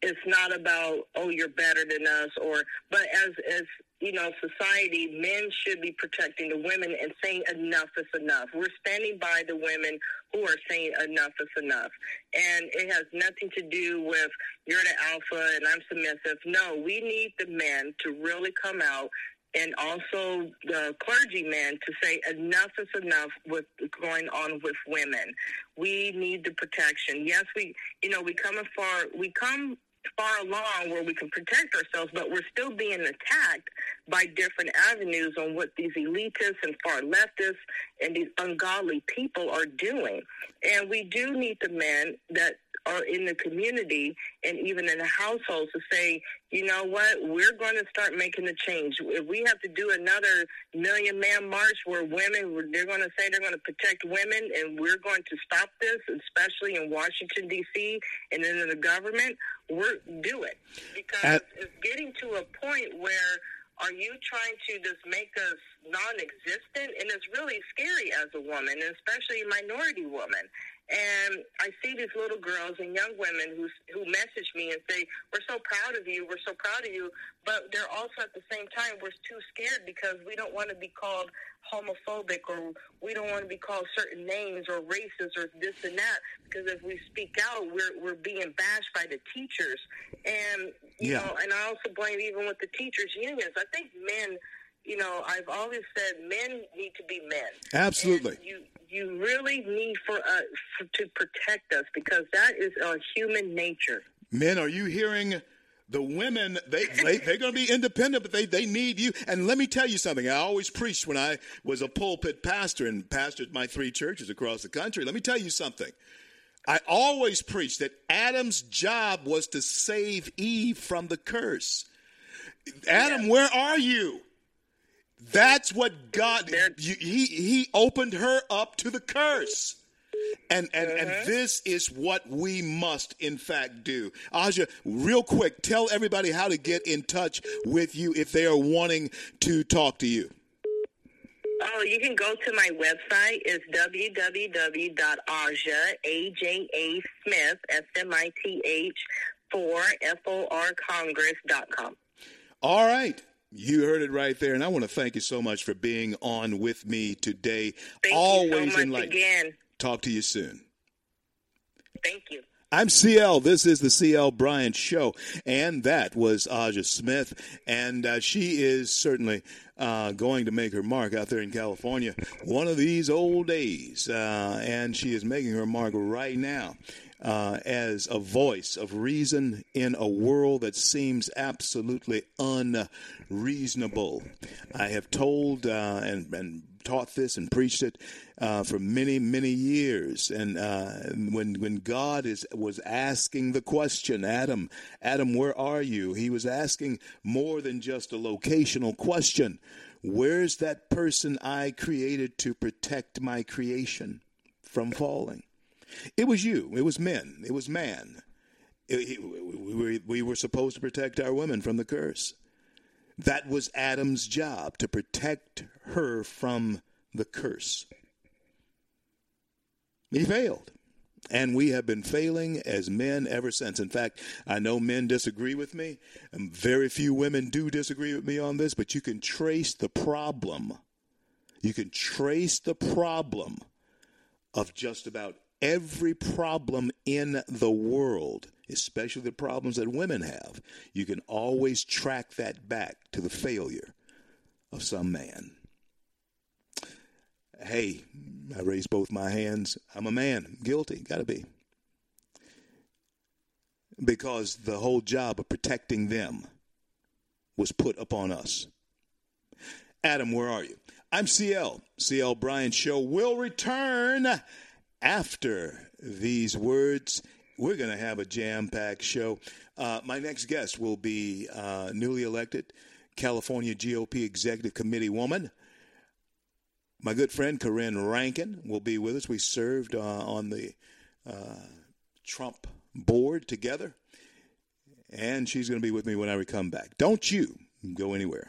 It's not about, oh, you're better than us, or, but as, as, you know, society, men should be protecting the women and saying enough is enough. We're standing by the women who are saying enough is enough. And it has nothing to do with you're the alpha and I'm submissive. No, we need the men to really come out, and also the clergymen, to say enough is enough with going on with women. We need the protection. Yes, we, you know, we come far, we come far along where we can protect ourselves, but we're still being attacked by different avenues on what these elitists and far leftists and these ungodly people are doing. And we do need the men that are in the community and even in the households to say, you know what, we're going to start making a change. If we have to do another million-man march where women, they're going to say they're going to protect women and we're going to stop this, especially in Washington, D C, and then in the government, we're do it. Because At- it's getting to a point where are you trying to just make us non-existent? And it's really scary as a woman, and especially a minority woman. And I see these little girls and young women who who message me and say, we're so proud of you, we're so proud of you. But they're also at the same time, we're too scared because we don't want to be called homophobic, or we don't want to be called certain names or racist or this and that. Because if we speak out, we're we're being bashed by the teachers. And, you yeah. know, and I also blame even with the teachers unions. I think men, you know, I've always said men need to be men. Absolutely. And you you really need for us uh, to protect us, because that is our human nature. Men, are you hearing the women? They, they, they're going to be independent, but they, they need you. And let me tell you something. I always preached when I was a pulpit pastor and pastored my three churches across the country. Let me tell you something. I always preached that Adam's job was to save Eve from the curse. Adam, yeah. where are you? That's what God, you, he he opened her up to the curse. And and, uh-huh. and this is what we must, in fact, do. Aja, real quick, tell everybody how to get in touch with you if they are wanting to talk to you. Oh, you can go to my website. It's w w w dot aja smith, S M I T H, for for congress dot com. All right. You heard it right there, and I want to thank you so much for being on with me today. Thank Always you so much enlightened. Again. Talk to you soon. Thank you. I'm C L. This is the C L. Bryant Show, and that was Aja Smith, and uh, she is certainly uh, going to make her mark out there in California one of these old days, uh, and she is making her mark right now. Uh, as a voice of reason in a world that seems absolutely unreasonable. I have told uh, and, and taught this and preached it uh, for many, many years. And uh, when when God is was asking the question, Adam, Adam, where are you? He was asking more than just a locational question. Where's that person I created to protect my creation from falling? It was you. It was men. It was man. It, it, we, we were supposed to protect our women from the curse. That was Adam's job, to protect her from the curse. He failed. And we have been failing as men ever since. In fact, I know men disagree with me. Very few women do disagree with me on this, but you can trace the problem. You can trace the problem of just about every problem in the world, especially the problems that women have. You can always track that back to the failure of some man. Hey, I raise both my hands. I'm a man. Guilty. Gotta be. Because the whole job of protecting them was put upon us. Adam, where are you? I'm C L. C L. Bryant Show will return. After these words, we're going to have a jam-packed show. Uh, my next guest will be uh, newly elected California G O P Executive Committee woman. My good friend Corinne Rankin will be with us. We served uh, on the uh, Trump board together, and she's going to be with me when I come back. Don't you go anywhere.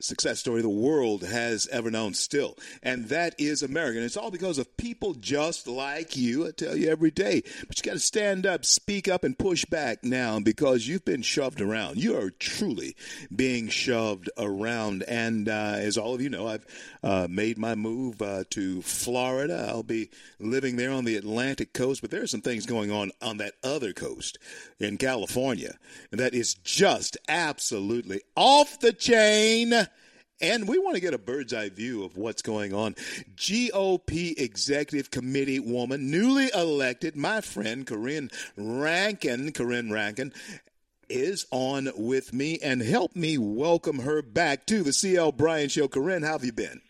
success story the world has ever known still. And that is America. And it's all because of people just like you. I tell you every day. But you got to stand up, speak up, and push back now because you've been shoved around. You are truly being shoved around. And uh, as all of you know, I've uh, made my move uh, to Florida. I'll be living there on the Atlantic coast. But there are some things going on on that other coast in California. And that is just absolutely off the chain. And we want to get a bird's eye view of what's going on. G O P Executive Committee woman, newly elected, my friend Corinne Rankin, Corinne Rankin, is on with me. And help me welcome her back to the C L. Bryant Show. Corinne, how have you been?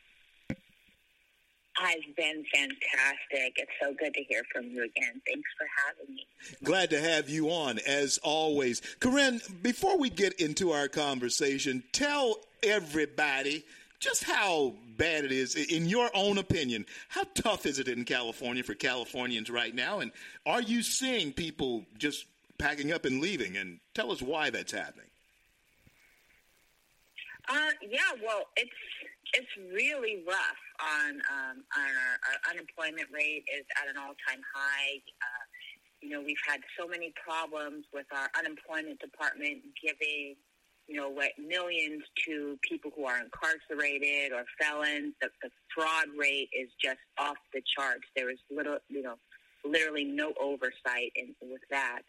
I've been fantastic. It's so good to hear from you again. Thanks for having me. Glad to have you on, as always. Corinne, before we get into our conversation, tell everybody just how bad it is. In your own opinion, how tough is it in California for Californians right now? And are you seeing people just packing up and leaving? And tell us why that's happening. Uh, yeah, well, it's... It's really rough on, um, on our, our unemployment rate is at an all-time high. Uh, you know, we've had so many problems with our unemployment department giving, you know, what, millions to people who are incarcerated or felons. The, the fraud rate is just off the charts. There is little, you know, literally no oversight in, with that.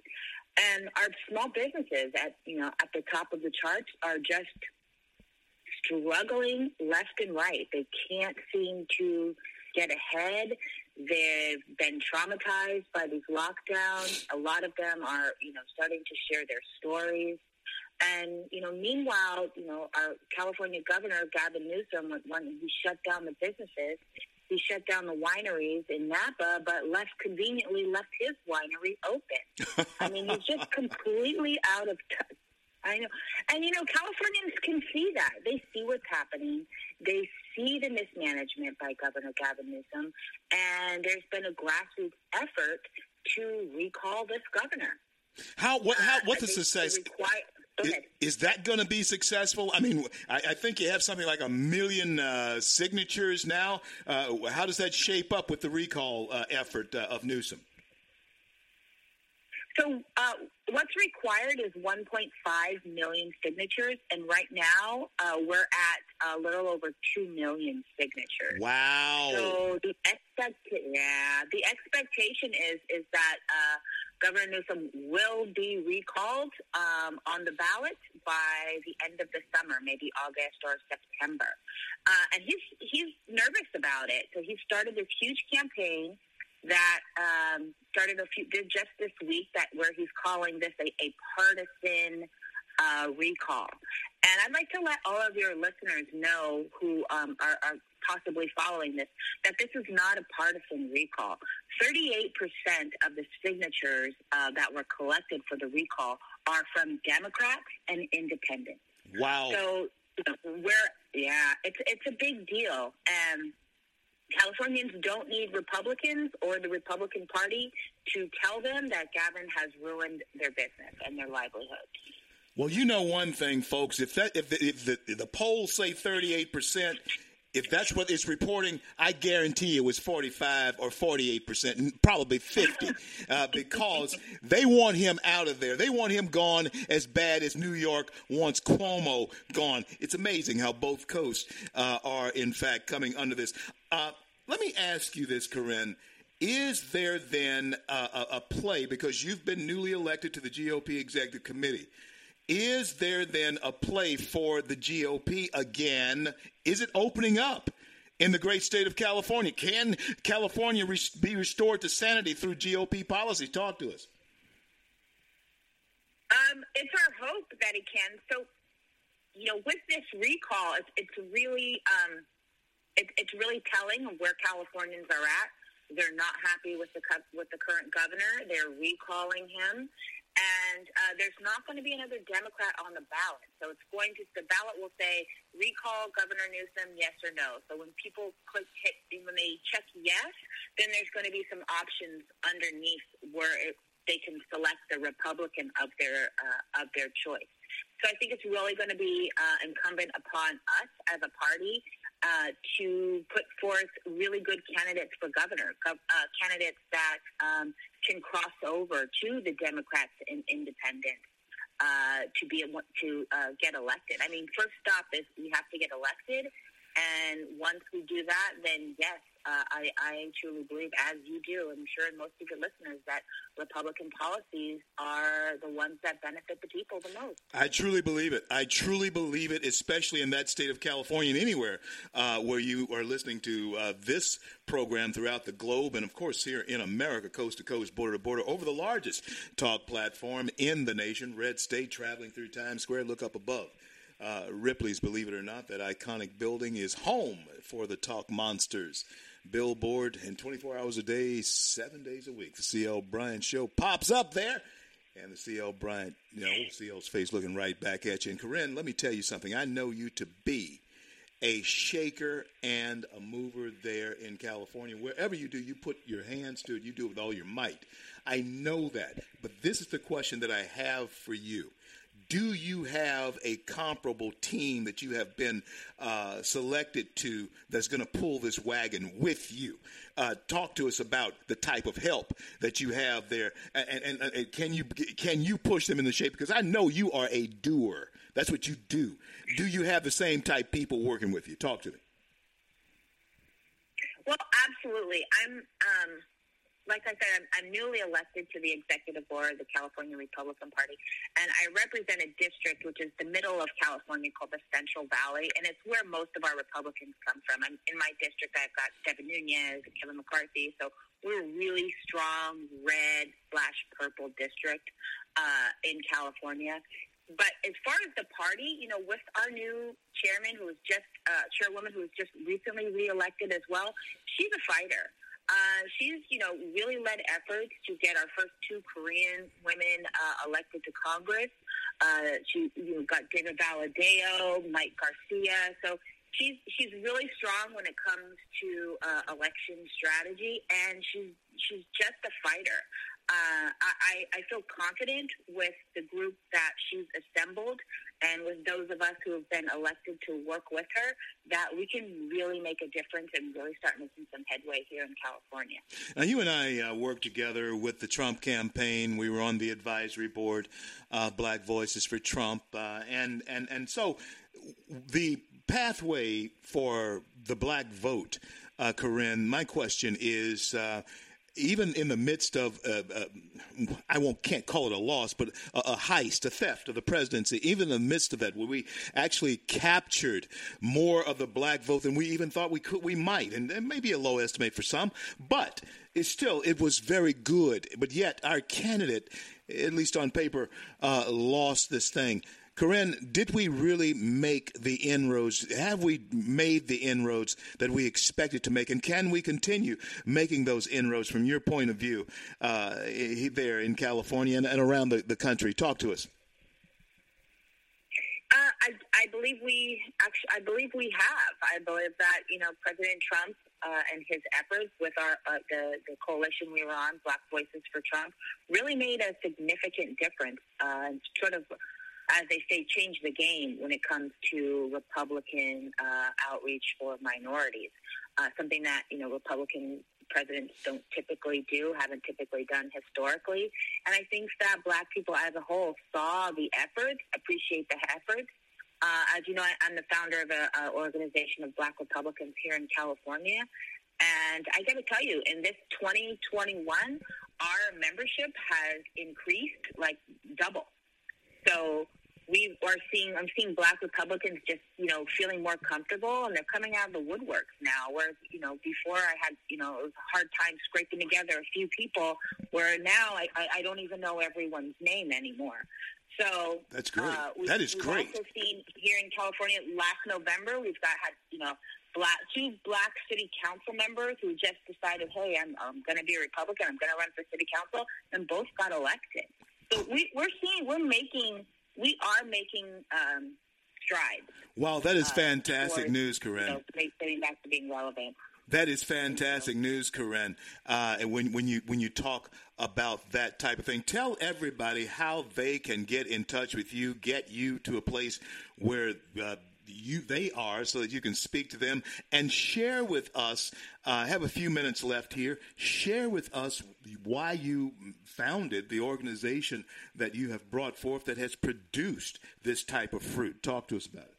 And our small businesses at, you know, at the top of the charts are just struggling left and right. They can't seem to get ahead. They've been traumatized by these lockdowns. A lot of them are, you know, starting to share their stories. And, you know, meanwhile, you know, our California governor, Gavin Newsom, when he shut down the businesses, he shut down the wineries in Napa, but left conveniently left his winery open. I mean, he's just completely out of touch. I know. And, you know, Californians can see that. They see what's happening. They see the mismanagement by Governor Gavin Newsom. And there's been a grassroots effort to recall this governor. How? What? How? What uh, the success? Require, is, is that going to be successful? I mean, I, I think you have something like a million uh, signatures now. Uh, how does that shape up with the recall uh, effort uh, of Newsom? So uh, what's required is one point five million signatures, and right now uh, we're at a little over two million signatures. Wow. So the expect yeah, the expectation is is that uh, Governor Newsom will be recalled um, on the ballot by the end of the summer, maybe August or September. Uh, and he's he's nervous about it. So he started this huge campaign that um, started a few did just this week that where he's calling this a, a partisan uh, recall. And I'd like to let all of your listeners know who um, are, are possibly following this, that this is not a partisan recall. thirty-eight percent of the signatures uh, that were collected for the recall are from Democrats and independents. Wow. So we're, yeah, it's, it's a big deal. And Californians don't need Republicans or the Republican Party to tell them that Gavin has ruined their business and their livelihood. Well, you know one thing, folks. If that if the, if the, if the polls say thirty-eight percent, if that's what it's reporting, I guarantee it was forty-five or forty-eight percent, and probably fifty, uh, because they want him out of there. They want him gone as bad as New York wants Cuomo gone. It's amazing how both coasts uh, are, in fact, coming under this. Uh, let me ask you this, Corinne. Is there then a, a play, because you've been newly elected to the G O P Executive Committee, is there then a play for the G O P again? Is it opening up in the great state of California? Can California re- be restored to sanity through G O P policy? Talk to us. Um, it's our hope that it can. So, you know, with this recall, it's, it's really um, it, it's really telling of where Californians are at. They're not happy with the with the current governor. They're recalling him. And uh, there's not going to be another Democrat on the ballot. So it's going to, the ballot will say, recall Governor Newsom, yes or no. So when people click, hit, when they check yes, then there's going to be some options underneath where it, they can select the Republican of their, uh, of their choice. So I think it's really going to be uh, incumbent upon us as a party uh, to put forth really good candidates for governor, uh, candidates that um, can cross over to the Democrats and independents uh, to be to uh, get elected. I mean, first stop is we have to get elected, and once we do that, then yes, uh, I, I truly believe, as you do, I'm sure, and most of your listeners, that Republican policies are the ones that benefit the people the most. I truly believe it. I truly believe it, especially in that state of California and anywhere uh, where you are listening to uh, this program throughout the globe and, of course, here in America, coast to coast, border to border, over the largest talk platform in the nation, Red State, traveling through Times Square. Look up above. Uh, Ripley's, believe it or not, that iconic building is home for the Talk Monsters. Billboard, and twenty-four hours a day, seven days a week. The C L. Bryant Show pops up there, and the C L. Bryant, you know, C L's face looking right back at you. And, Corinne, let me tell you something. I know you to be a shaker and a mover there in California. Wherever you do, you put your hands to it. You do it with all your might. I know that. But this is the question that I have for you. Do you have a comparable team that you have been uh, selected to that's going to pull this wagon with you? Uh, talk to us about the type of help that you have there, and, and, and can you can you push them in the shape? Because I know you are a doer. That's what you do. Do you have the same type people working with you? Talk to me. Well, absolutely. I'm um, like I said, I'm, I'm newly elected to the executive board of the California Republican Party, and I represent a district which is the middle of California called the Central Valley, and it's where most of our Republicans come from. I'm, in my district, I've got Devin Nunez, Kevin McCarthy, so we're a really strong red slash purple district uh, in California. But as far as the party, you know, with our new chairman who was just uh, chairwoman who was just recently reelected as well, she's a fighter. Uh, she's, you know, really led efforts to get our first two Korean women uh, elected to Congress. Uh, she, you know, got David Valadeo, Mike Garcia. So she's she's really strong when it comes to uh, election strategy, and she's she's just a fighter. Uh, I, I feel confident with the group that she's assembled, and with those of us who have been elected to work with her, that we can really make a difference and really start making some headway here in California. Now, you and I uh, worked together with the Trump campaign. We were on the advisory board, uh, Black Voices for Trump, uh, and, and, and so the pathway for the black vote, uh, Corinne, my question is uh, – even in the midst of, uh, uh, I won't can't call it a loss, but a, a heist, a theft of the presidency, even in the midst of that, where we actually captured more of the black vote than we even thought we could, we might, and it may be a low estimate for some, but it's still, it was very good. But yet our candidate, at least on paper, uh, lost this thing. Corinne, did we really make the inroads? Have we made the inroads that we expected to make? And can we continue making those inroads from your point of view uh, there in California and, and around the, the country? Talk to us. Uh, I, I believe we actually, I believe we have. I believe that, you know, President Trump uh, and his efforts with our uh, the, the coalition we were on, Black Voices for Trump, really made a significant difference uh, and sort of, as they say, change the game when it comes to Republican uh, outreach for minorities, uh, something that, you know, Republican presidents don't typically do, haven't typically done historically. And I think that black people as a whole saw the efforts, appreciate the efforts. Uh, as you know, I, I'm the founder of an organization of black Republicans here in California. And I got to tell you, in this twenty twenty-one, our membership has increased like double. So we are seeing, I'm seeing Black Republicans just, you know, feeling more comfortable, and they're coming out of the woodworks now. Whereas, you know, before I had, you know, it was a hard time scraping together a few people, where now I, I, I don't even know everyone's name anymore. So that's great. Uh, we, that is we've great. We've also seen here in California last November, we've got had, you know, Black, two Black city council members who just decided, hey, I'm, I'm going to be a Republican. I'm going to run for city council, and both got elected. So we, we're seeing, we're making, we are making um, strides. Wow, that is uh, fantastic towards, news, Corinne. You know, getting back to being relevant. That is fantastic news, Corinne. Uh, and when, when you when you talk about that type of thing, tell everybody how they can get in touch with you, get you to a place where uh, you they are, so that you can speak to them and share with us. I uh, have a few minutes left here. Share with us why you founded the organization that you have brought forth that has produced this type of fruit. Talk to us about it.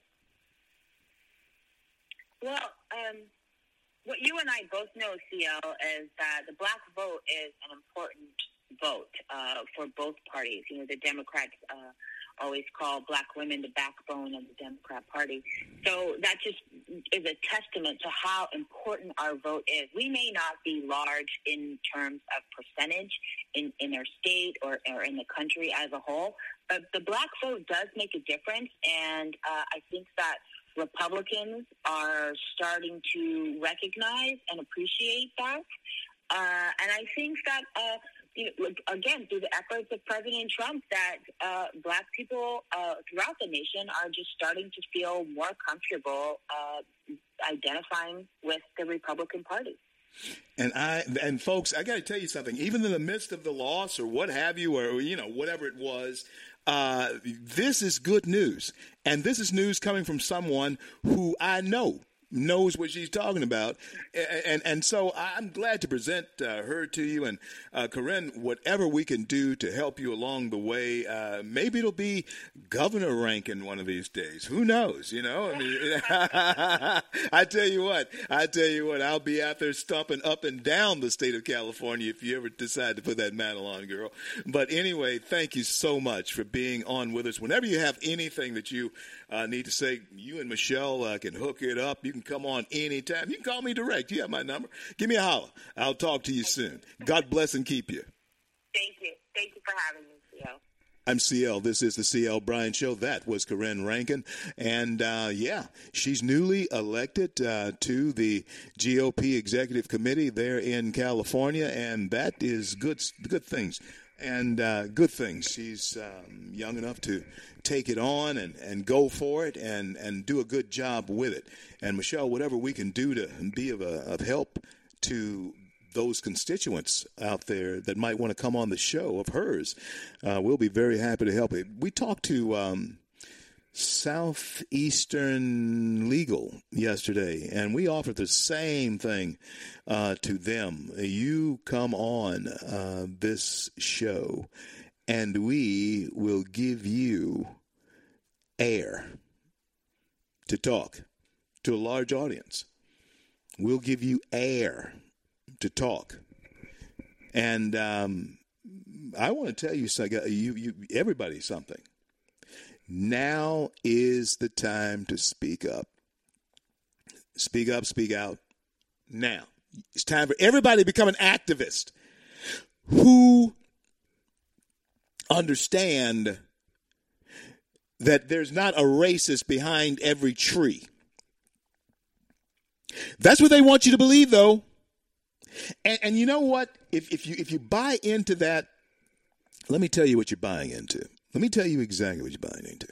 Well, um. What you and I both know, C L, is that the Black vote is an important vote uh, for both parties. You know, the Democrats uh, always call Black women the backbone of the Democrat Party. So that just is a testament to how important our vote is. We may not be large in terms of percentage in, in our state or, or in the country as a whole, but the Black vote does make a difference, and uh, I think that Republicans are starting to recognize and appreciate that. Uh, and I think that, uh, you know, again, through the efforts of President Trump, that uh, Black people uh, throughout the nation are just starting to feel more comfortable uh, identifying with the Republican Party. And I and folks, I got to tell you something, even in the midst of the loss or what have you, or, you know, whatever it was, Uh, this is good news, and this is news coming from someone who I know knows what she's talking about, and and, and so I'm glad to present uh, her to you. And uh, Corinne, whatever we can do to help you along the way, uh, maybe it'll be Governor Rankin one of these days. Who knows? You know, I mean, I tell you what, I tell you what, I'll be out there stomping up and down the state of California if you ever decide to put that mantle on, girl. But anyway, thank you so much for being on with us. Whenever you have anything that you uh, need to say, you and Michelle uh, can hook it up. You can come on anytime. You can call me direct. You have my number. Give me a holler. I'll talk to you soon. God bless and keep you. Thank you. Thank you for having me, C L. I'm C L. This is the C L. Bryant Show. That was Corinne Rankin. And, uh, yeah, she's newly elected uh, to the G O P Executive Committee there in California, and that is good, good things. And uh, good thing she's um, young enough to take it on and, and go for it and, and do a good job with it. And, Michelle, whatever we can do to be of, a, of help to those constituents out there that might want to come on the show of hers, uh, we'll be very happy to help you. We talked to um, Southeastern Legal yesterday, and we offered the same thing uh, to them. You come on uh, this show, and we will give you air to talk to a large audience. We'll give you air to talk. And um, I want to tell you, you, you everybody something. Now is the time to speak up. Speak up, speak out. Now. It's time for everybody to become an activist who understand that there's not a racist behind every tree. That's what they want you to believe, though. And, and you know what? If, if you if you buy into that, let me tell you what you're buying into. Let me tell you exactly what you're buying into.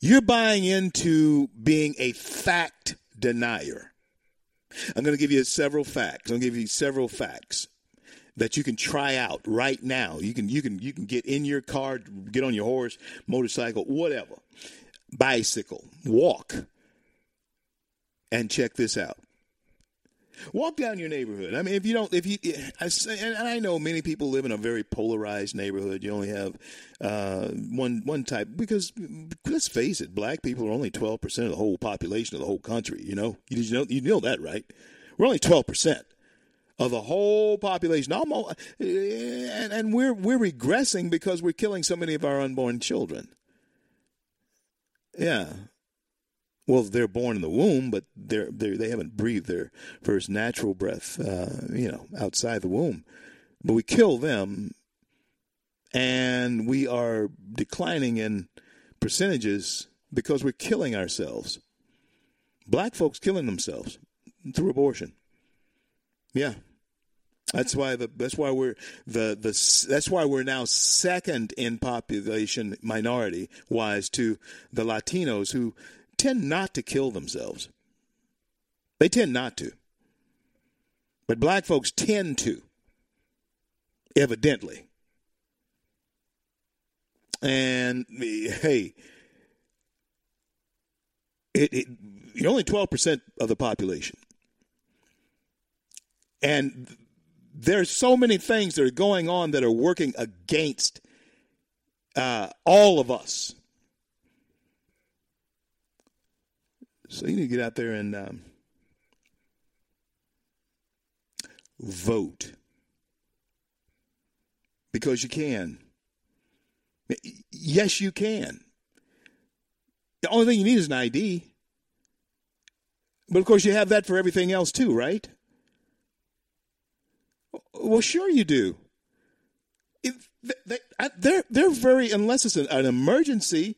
You're buying into being a fact denier. I'm going to give you several facts. I'm going to give you several facts that you can try out right now. You can you can you can get in your car, get on your horse, motorcycle, whatever, bicycle, walk, and check this out. Walk down your neighborhood. I mean, if you don't, if you, I say, and I know many people live in a very polarized neighborhood. You only have uh, one one type because let's face it, black people are only twelve percent of the whole population of the whole country. You know, you, you know, you know that, right? We're only twelve percent of the whole population, almost, and, and we're we're regressing because we're killing so many of our unborn children. Yeah. Well, they're born in the womb, but they're, they're, they haven't breathed their first natural breath, uh, you know, outside the womb. But we kill them, and we are declining in percentages because we're killing ourselves. Black folks killing themselves through abortion. Yeah, that's why the that's why we're the the that's why we're now second in population minority wise to the Latinos who tend not to kill themselves. They tend not to. But black folks tend to, evidently. And, hey, it, it, you're only twelve percent of the population. And there's so many things that are going on that are working against uh, all of us. So you need to get out there and um, vote because you can. Yes, you can. The only thing you need is an I D. But, of course, you have that for everything else too, right? Well, sure you do. If they, they're, they're very, unless it's an, an emergency,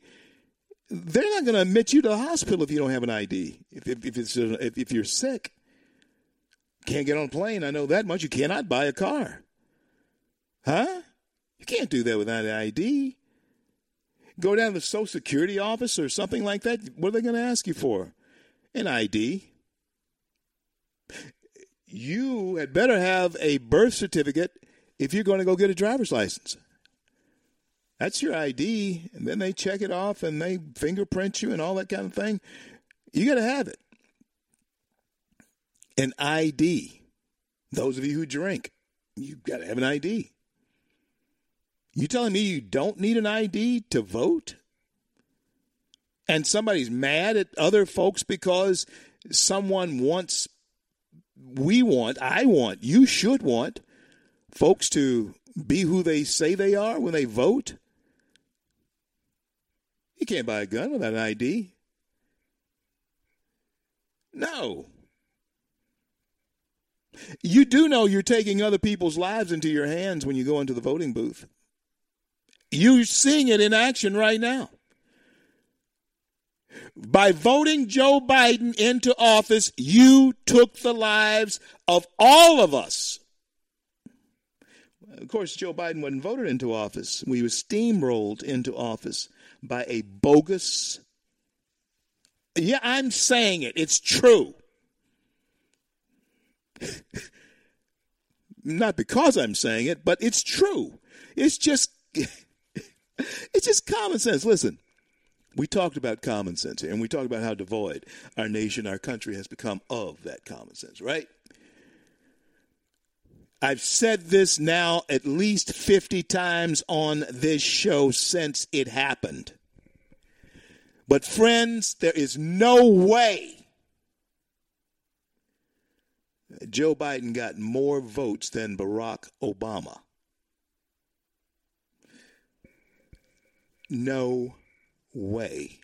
they're not going to admit you to the hospital if you don't have an I D, if if if, it's, if if you're sick. Can't get on a plane, I know that much. You cannot buy a car. Huh? You can't do that without an I D. Go down to the Social Security office or something like that. What are they going to ask you for? An I D. You had better have a birth certificate if you're going to go get a driver's license. That's your I D, and then they check it off, and they fingerprint you and all that kind of thing. You got to have it. An I D. Those of you who drink, you've got to have an I D. You telling me you don't need an I D to vote? And somebody's mad at other folks because someone wants, we want, I want, you should want folks to be who they say they are when they vote? You can't buy a gun without an I D. No. You do know you're taking other people's lives into your hands when you go into the voting booth. You're seeing it in action right now. By voting Joe Biden into office, you took the lives of all of us. Of course, Joe Biden wasn't voted into office. He was steamrolled into office by a bogus. Yeah, I'm saying it. It's true. Not because I'm saying it, but it's true. It's just it's just common sense. Listen, we talked about common sense here, and we talked about how devoid our nation, our country has become of that common sense, right? I've said this now at least fifty times on this show since it happened. But friends, there is no way Joe Biden got more votes than Barack Obama. No way.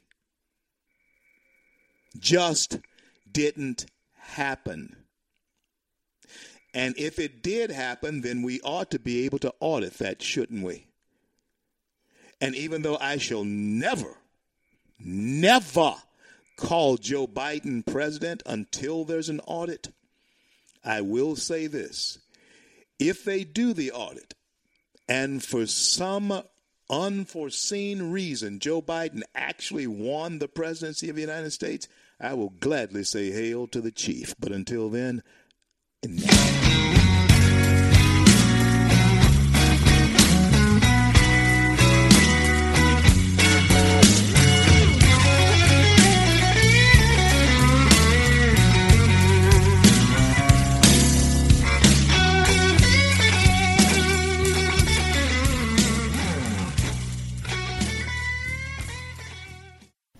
Just didn't happen. And if it did happen, then we ought to be able to audit that, shouldn't we? And even though I shall never, never call Joe Biden president until there's an audit, I will say this. If they do the audit, and for some unforeseen reason, Joe Biden actually won the presidency of the United States, I will gladly say hail to the chief. But until then,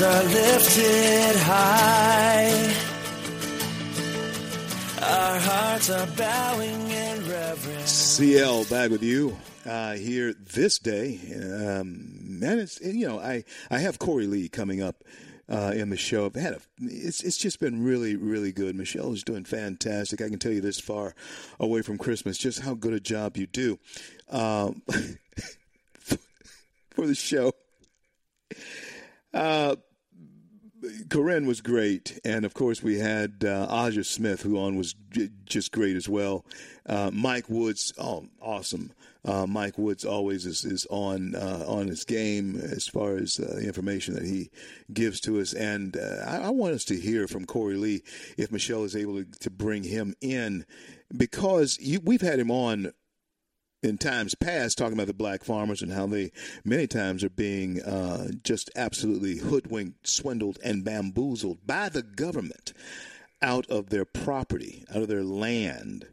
Are lifted high. Our hearts are bowing in reverence. C L back with you uh, here this day, um, and it's you know I, I have Corey Lee coming up uh, in the show. I've had a, it's it's just been really really good. Michelle is doing fantastic. I can tell you this far away from Christmas just how good a job you do um, for the show. Uh, Corinne was great, and of course we had uh, Aja Smith, who on was j- just great as well. Uh, Mike Woods, oh, awesome. Uh, Mike Woods always is, is on uh, on his game as far as uh, the information that he gives to us. And uh, I, I want us to hear from Corey Lee if Michelle is able to, to bring him in, because you, we've had him on in times past, talking about the black farmers and how they many times are being uh, just absolutely hoodwinked, swindled, and bamboozled by the government out of their property, out of their land.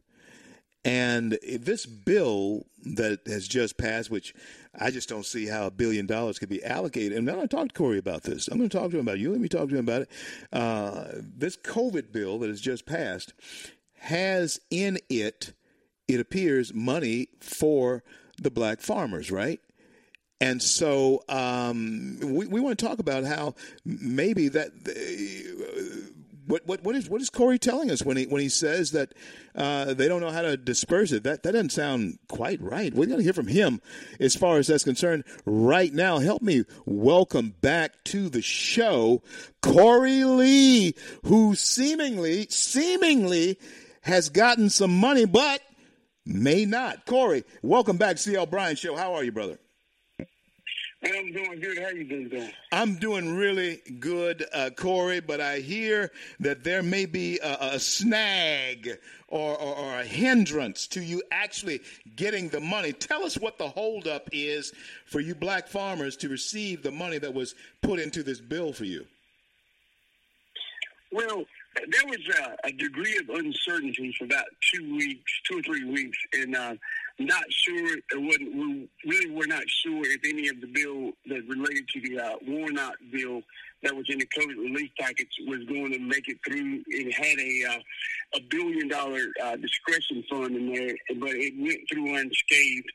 And this bill that has just passed, which I just don't see how a billion dollars could be allocated. And I'm going to talk to Corey about this. I'm going to talk to him about it. You let me talk to him about it. Uh, this COVID bill that has just passed has in it, it appears, money for the black farmers, right? And so um, we, we want to talk about how maybe that uh, what what what is what is Corey telling us when he when he says that uh, they don't know how to disperse it? That that doesn't sound quite right. We're going to hear from him as far as that's concerned right now. Help me welcome back to the show Corey Lee, who seemingly seemingly has gotten some money, but may not. Corey, welcome back to C L. Bryant Show. How are you, brother? I'm doing good. How you been doing? I'm doing really good, uh, Corey, but I hear that there may be a, a snag or, or, or a hindrance to you actually getting the money. Tell us what the holdup is for you black farmers to receive the money that was put into this bill for you. Well, there was a, a degree of uncertainty for about two weeks, two or three weeks, and uh, not sure. It wasn't, we really were not sure if any of the bill that related to the uh, Warnock bill that was in the COVID relief package was going to make it through. It had a uh, a billion dollar uh, discretion fund in there, but it went through unscathed.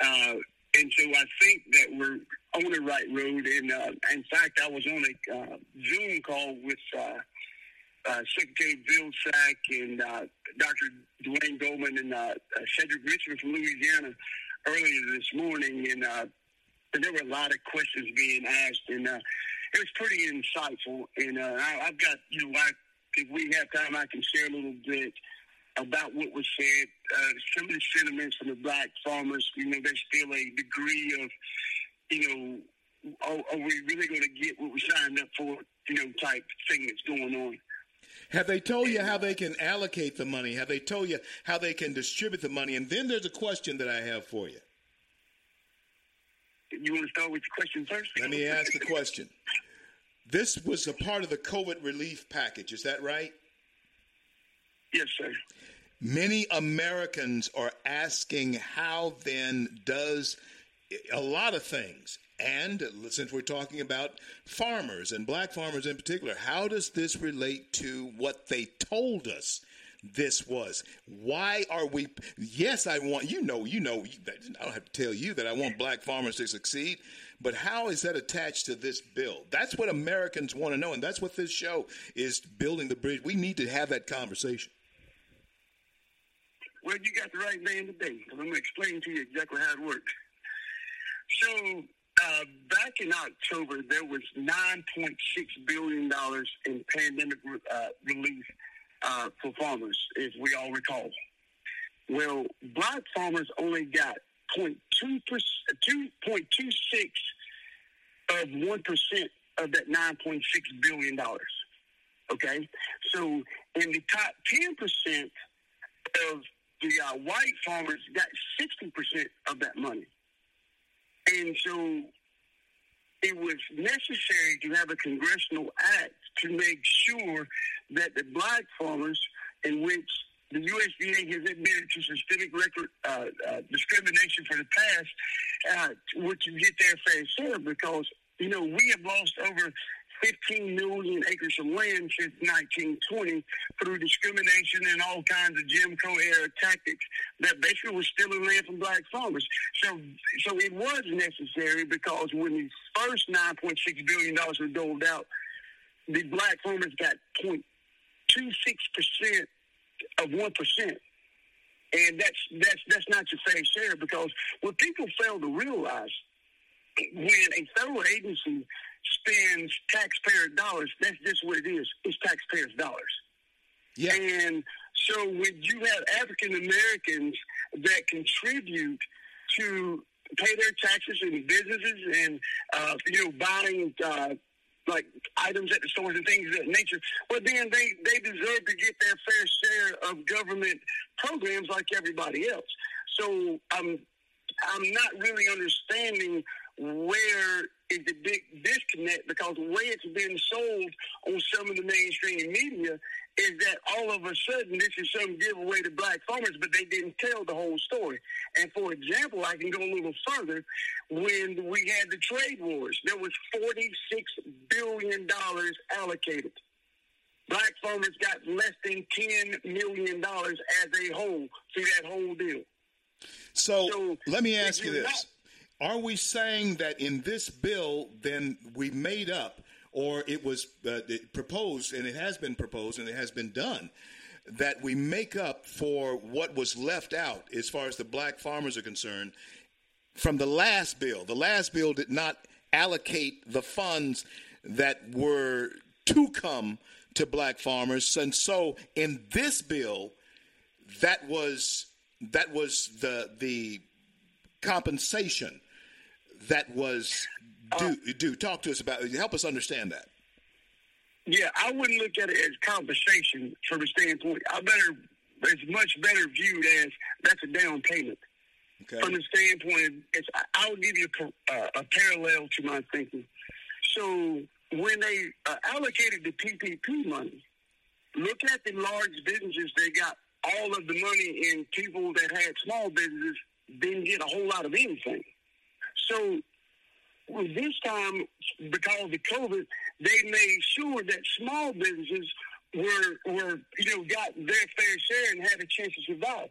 Uh, And so I think that we're on the right road. And uh, in fact, I was on a uh, Zoom call with uh, uh, Secretary Bill Sack and uh, Doctor Dwayne Goldman and uh, Cedric Richmond from Louisiana earlier this morning. And, uh, and there were a lot of questions being asked. And uh, it was pretty insightful. And uh, I, I've got, you know, I, if we have time, I can share a little bit about what was said, uh, some of the sentiments from the black farmers. You know, there's still a degree of, you know, are, are we really going to get what we signed up for, you know, type thing that's going on. Have they told you how they can allocate the money? Have they told you how they can distribute the money? And then there's a question that I have for you. You want to start with the question first? Let me ask the question. This was a part of the COVID relief package, is that right? Yes, sir. Many Americans are asking how then does a lot of things, and since we're talking about farmers and black farmers in particular, how does this relate to what they told us this was? Why are we, yes, I want, you know, you know, I don't have to tell you that I want black farmers to succeed, but how is that attached to this bill? That's what Americans want to know, and that's what this show is building the bridge. We need to have that conversation. Well, you got the right man today, because I'm going to explain to you exactly how it works. So Uh, back in October, there was nine point six billion dollars in pandemic uh, relief uh, for farmers, if we all recall. Well, black farmers only got zero point two percent, two point two six of one percent of that nine point six billion dollars. Okay? So in the top ten percent of the uh, white farmers got sixty percent of that money. And so it was necessary to have a congressional act to make sure that the black farmers, in which the U S D A has admitted to systemic record uh, uh, discrimination for the past, uh, would get their fair share, because, you know, we have lost over fifteen million acres of land since nineteen twenty through discrimination and all kinds of Jim Crow-era tactics that basically was stealing land from black farmers. So so it was necessary, because when the first nine point six billion dollars were doled out, the black farmers got zero point two six percent of one percent. And that's, that's, that's not your fair share, because what people fail to realize, when a federal agency spends taxpayer dollars, that's just what it is. It's taxpayers' dollars. Yeah. And so when you have African Americans that contribute to pay their taxes in businesses and, uh, you know, buying, uh, like, items at the stores and things of that nature, well, then they, they deserve to get their fair share of government programs like everybody else. So I'm, I'm not really understanding where is the big disconnect, because the way it's been sold on some of the mainstream media is that all of a sudden this is some giveaway to black farmers, but they didn't tell the whole story. And, for example, I can go a little further. When we had the trade wars, there was forty-six billion dollars allocated. Black farmers got less than ten million dollars as a whole through that whole deal. So, so let me ask you this. Not- Are we saying that in this bill, then we made up, or it was uh, proposed, and it has been proposed, and it has been done, that we make up for what was left out as far as the black farmers are concerned from the last bill? The last bill did not allocate the funds that were to come to black farmers. And so in this bill, that was that was the the compensation that was due, uh, due. Talk to us about it. Help us understand that. Yeah, I wouldn't look at it as compensation from the standpoint. I better, it's much better viewed as that's a down payment. Okay. From the standpoint, it's, I'll give you a, uh, a parallel to my thinking. So when they uh, allocated the P P P money, look at the large businesses. They got all of the money, and people that had small businesses didn't get a whole lot of anything. So well, this time, because of COVID, they made sure that small businesses were, were, you know, got their fair share and had a chance to survive.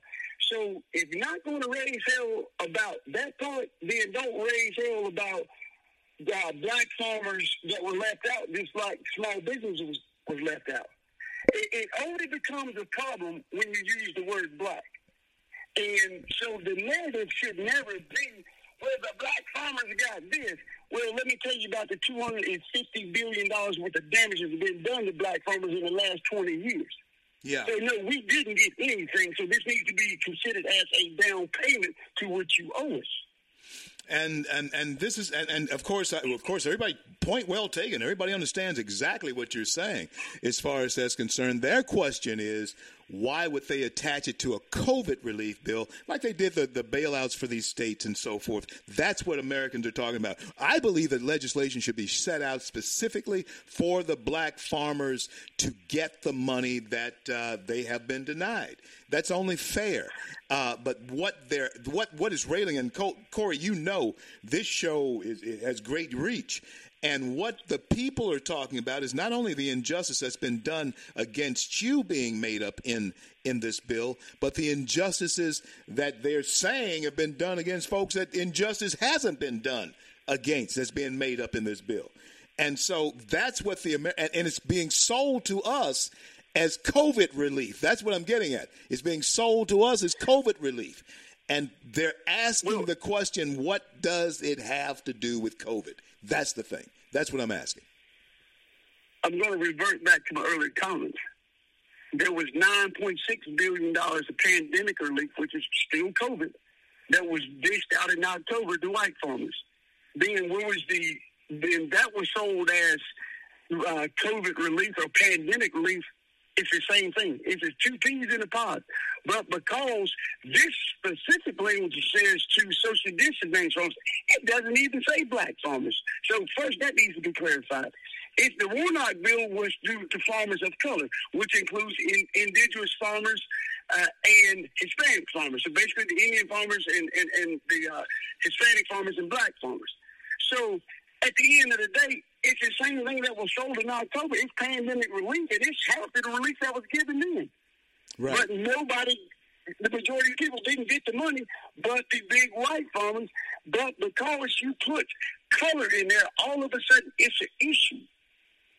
So if you're not going to raise hell about that part, then don't raise hell about uh, black farmers that were left out, just like small businesses was left out. It, it only becomes a problem when you use the word black. And so the narrative should never be, well, the black farmers got this. Well, let me tell you about the two hundred fifty billion dollars worth of damage that's been done to black farmers in the last twenty years. Yeah. So, no, we didn't get anything. So this needs to be considered as a down payment to what you owe us. And and and this is and, and of course of course everybody, point well taken. Everybody understands exactly what you're saying as far as that's concerned. Their question is, why would they attach it to a COVID relief bill like they did the, the bailouts for these states and so forth? That's what Americans are talking about. I believe that legislation should be set out specifically for the black farmers to get the money that uh, they have been denied. That's only fair. Uh, but what they're what what is railing, and Co- Corey, you know this show is, it has great reach. And what the people are talking about is not only the injustice that's been done against you being made up in in this bill, but the injustices that they're saying have been done against folks that injustice hasn't been done against that's being made up in this bill. And so that's what the Amer- – and it's being sold to us as COVID relief. That's what I'm getting at. It's being sold to us as COVID relief. And they're asking well, the question, what does it have to do with COVID? That's the thing. That's what I'm asking. I'm going to revert back to my earlier comments. There was nine point six billion dollars of pandemic relief, which is still COVID, that was dished out in October to white farmers. Then where was the then that was sold as uh, COVID relief or pandemic relief. It's the same thing. It's two peas in a pod. But because this specific language says to social disadvantaged farmers, it doesn't even say black farmers. So first, that needs to be clarified. If the Warnock bill was due to farmers of color, which includes in, indigenous farmers uh, and Hispanic farmers, so basically the Indian farmers and, and, and the uh, Hispanic farmers and black farmers. So at the end of the day, it's the same thing that was sold in October. It's pandemic relief, and it's half of the relief that was given then. Right. But nobody, the majority of people didn't get the money, but the big white farmers. But because you put color in there, all of a sudden it's an issue.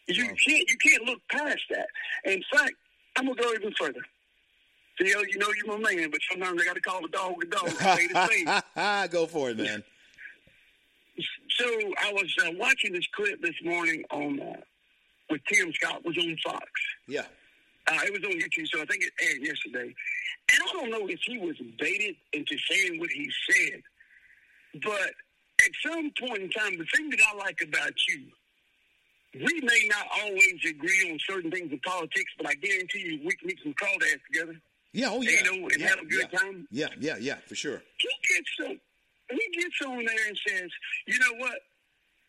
You wow. can't you can't look past that. In fact, I'm going to go even further. Theo, you know you're my man, but sometimes I got to call the dog the dog. The the go for it, man. So I was uh, watching this clip this morning on uh, with Tim Scott was on Fox. Yeah, uh, it was on YouTube. So I think it aired yesterday. And I don't know if he was baited into saying what he said, but at some point in time, the thing that I like about you, we may not always agree on certain things in politics, but I guarantee you we can make some crawdads together. Yeah, oh yeah, and, you know, and yeah, have a good yeah. time. Yeah, yeah, yeah, for sure. He gets some. He gets on there and says, you know what,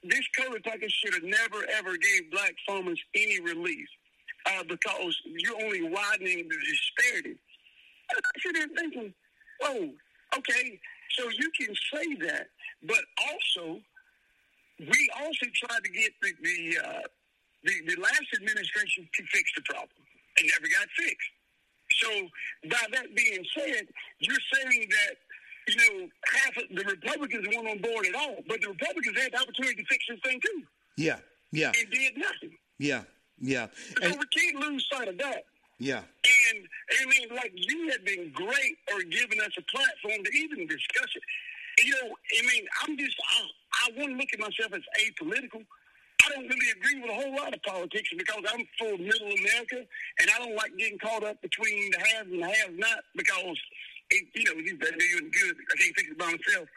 this COVID package should have never, ever gave black farmers any relief uh, because you're only widening the disparity. And I sit there thinking, oh, okay, so you can say that, but also, we also tried to get the, the, uh, the, the last administration to fix the problem. It never got fixed. So by that being said, you're saying that, you know, half of the Republicans weren't on board at all, but the Republicans had the opportunity to fix this thing too. Yeah, yeah. And did nothing. Yeah, yeah. So and, we can't lose sight of that. Yeah. And, I mean, like, you have been great or giving us a platform to even discuss it. You know, I mean, I'm just, I, I want to look at myself as apolitical. I don't really agree with a whole lot of politics because I'm for middle America, and I don't like getting caught up between the haves and the have-not because... It, you know, he's better than you and good. I can't fix it by myself.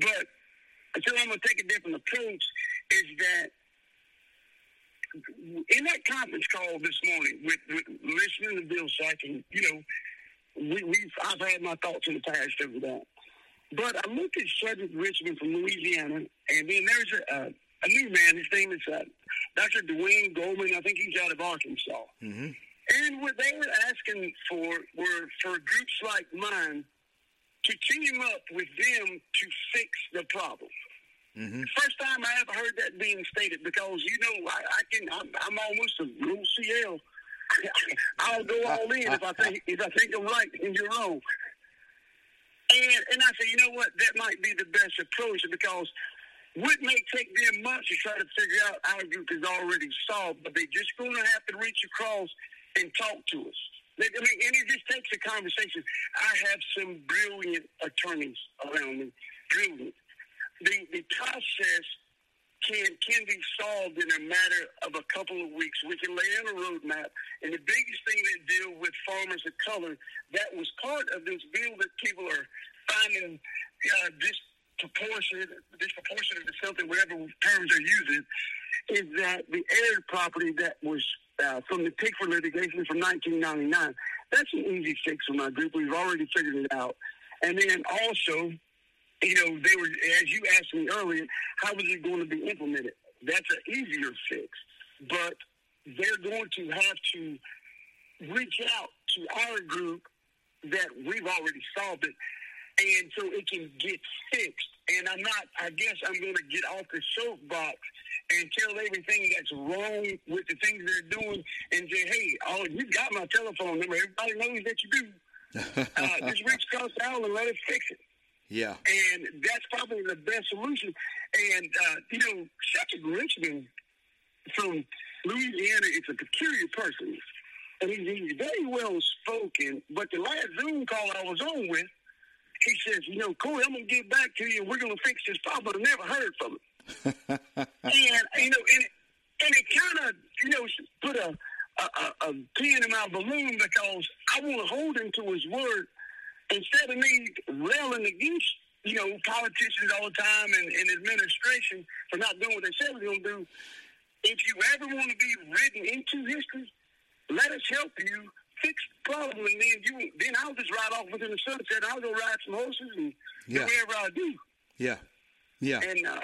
But until I'm going to take a different approach is that in that conference call this morning with, with listening to Bill Sacking, you know, we, we've I've had my thoughts in the past over that. But I look at Cedric Richmond from Louisiana, and then there's a, uh, a new man. His name is uh, Doctor Dwayne Goldman. I think he's out of Arkansas. Mm-hmm. And what they were asking for were for groups like mine to team up with them to fix the problem. Mm-hmm. First time I ever heard that being stated because, you know, I, I can, I'm, I'm almost a little C L. I'll go all in if I think if I think I'm right and you're wrong. And, and I said, you know what, that might be the best approach because what may take them months to try to figure out our group is already solved, but they're just going to have to reach across and talk to us. I mean, and it just takes a conversation. I have some brilliant attorneys around me. Brilliant. The the process can can be solved in a matter of a couple of weeks. We can lay in a roadmap. And the biggest thing that deal with farmers of color, that was part of this bill that people are finding uh, disproportionate, disproportionate or something, whatever terms they're using, is that the air property that was Uh, from the Pickford litigation from nineteen ninety-nine. That's an easy fix for my group. We've already figured it out. And then also, you know, they were, as you asked me earlier, how was it going to be implemented? That's an easier fix. But they're going to have to reach out to our group that we've already solved it. And so it can get fixed. And I'm not, I guess I'm going to get off the soapbox and tell everything that's wrong with the things they're doing and say, hey, oh, you got my telephone number. Everybody knows that you do. Uh, just reach across the aisle and let us fix it. Yeah. And that's probably the best solution. And, uh, you know, Cedric Richmond from Louisiana is a peculiar person. And he's, he's very well spoken. But the last Zoom call I was on with, He says, you know, Corey, I'm going to get back to you, and we're going to fix this problem. I never heard from him. and, you know, and, and it kind of, you know, put a, a, a pin in my balloon because I want to hold him to his word instead of me railing against, you know, politicians all the time and, and administration for not doing what they said they were going to do. If you ever want to be written into history, let us help you fix the problem, and then you, then I'll just ride off within the sunset. I'll go ride some horses and yeah. do whatever I do. Yeah, yeah. And uh,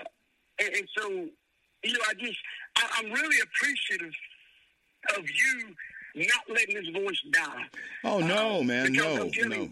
and, and so, you know, I just I, I'm really appreciative of you not letting this voice die. Oh no, uh, man, no, no.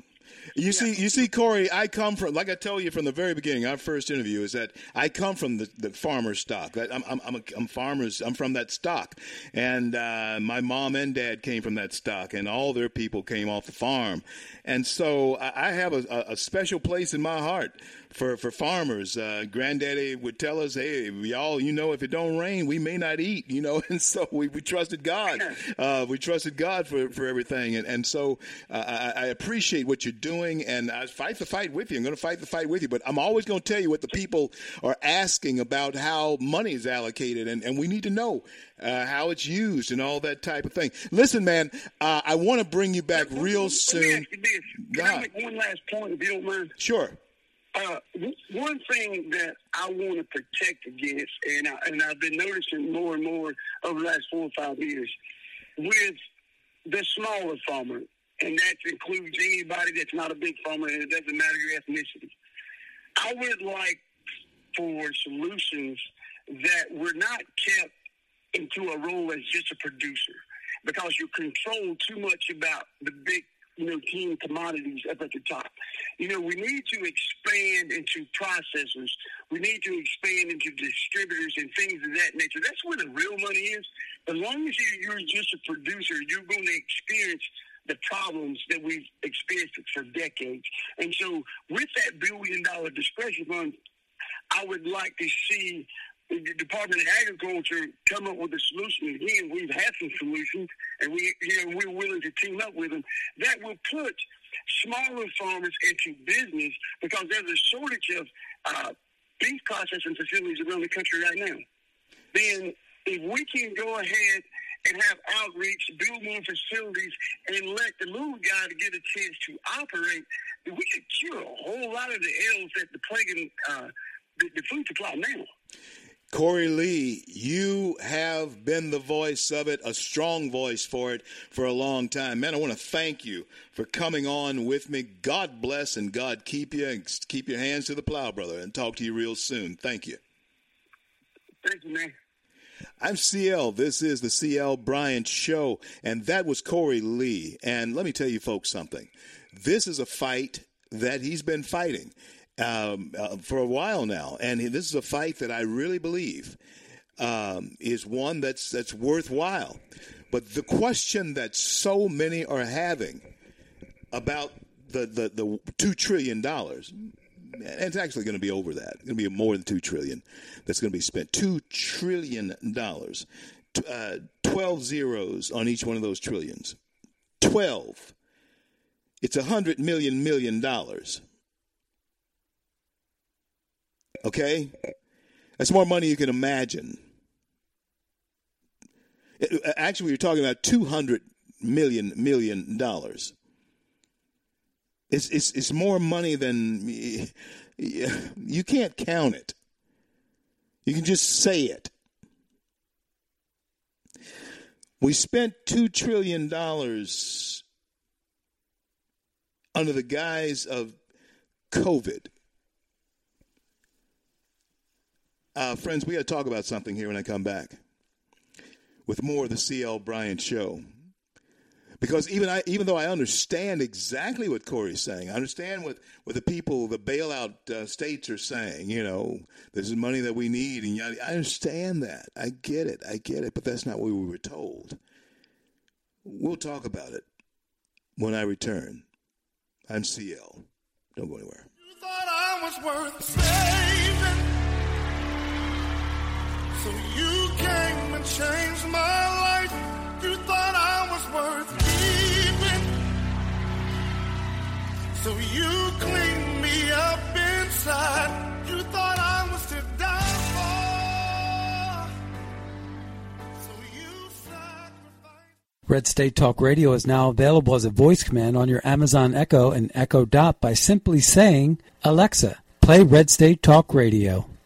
You yeah. see, you see, Corey, I come from, like I told you from the very beginning, our first interview is that I come from the, the farmer's stock. I'm, I'm, I'm, a, I'm farmers. I'm from that stock. And uh, my mom and dad came from that stock, and all their people came off the farm. And so I, I have a, a special place in my heart for, for farmers. Uh, granddaddy would tell us, hey, y'all, you know, if it don't rain, we may not eat, you know. And so we, we trusted God. Uh, we trusted God for, for everything. And, and so uh, I, I appreciate what you're doing, and I fight the fight with you. I'm going to fight the fight with you, but I'm always going to tell you what the people are asking about how money is allocated, and, and we need to know uh, how it's used and all that type of thing. Listen, man, uh, I want to bring you back let, real let, soon. Let me ask you this. Can I make one last point, if you don't mind? Sure. Uh, one thing that I want to protect against, and, I, and I've been noticing more and more over the last four or five years, with the smaller farmer, and that includes anybody that's not a big farmer, and it doesn't matter your ethnicity. I would like for solutions that were not kept into a role as just a producer, because you control too much about the big, you know, team commodities up at the top. You know, we need to expand into processors. We need to expand into distributors and things of that nature. That's where the real money is. As long as you're just a producer, you're going to experience the problems that we've experienced for decades. And so with that billion dollar discretion fund, I would like to see the Department of Agriculture come up with a solution. Again, we've had some solutions, and we, you know, we're willing to team up with them. That will put smaller farmers into business, because there's a shortage of uh, beef processing facilities around the country right now. Then if we can go ahead and have outreach, build more facilities, and let the little guy to get a chance to operate, we could cure a whole lot of the ills that the plaguing uh, the, the food supply now. Corey Lee, you have been the voice of it, a strong voice for it for a long time. Man, I want to thank you for coming on with me. God bless and God keep you, and keep your hands to the plow, brother, and talk to you real soon. Thank you. Thank you, man. I'm C L. This is the C L. Bryant Show, and that was Corey Lee. And let me tell you folks something. This is a fight that he's been fighting um, uh, for a while now, and this is a fight that I really believe um, is one that's that's worthwhile. But the question that so many are having about the, the, the two trillion dollars, and it's actually going to be over that. It's going to be more than two trillion dollars that's going to be spent. two trillion dollars, uh, twelve zeros on each one of those trillions. twelve. It's one hundred million million dollars. Okay? That's more money you can imagine. It, actually, you're talking about two hundred million million dollars. It's, it's it's more money than you can't count it. You can just say it. We spent two trillion dollars under the guise of COVID. Uh, friends, we got to talk about something here when I come back with more of the C L. Bryant Show. Because even I, even though I understand exactly what Corey's saying, I understand what, what the people, the bailout uh, states are saying, you know, this is money that we need. And I understand that. I get it. I get it. But that's not what we were told. We'll talk about it when I return. I'm C L. Don't go anywhere. You thought I was worth saving, so you came and changed my life. You thought I was worth saving, so you clean me. me up inside. You thought I was to die for, so you sacrificed. Red State Talk Radio is now available as a voice command on your Amazon Echo and Echo Dot by simply saying, Alexa, play Red State Talk Radio.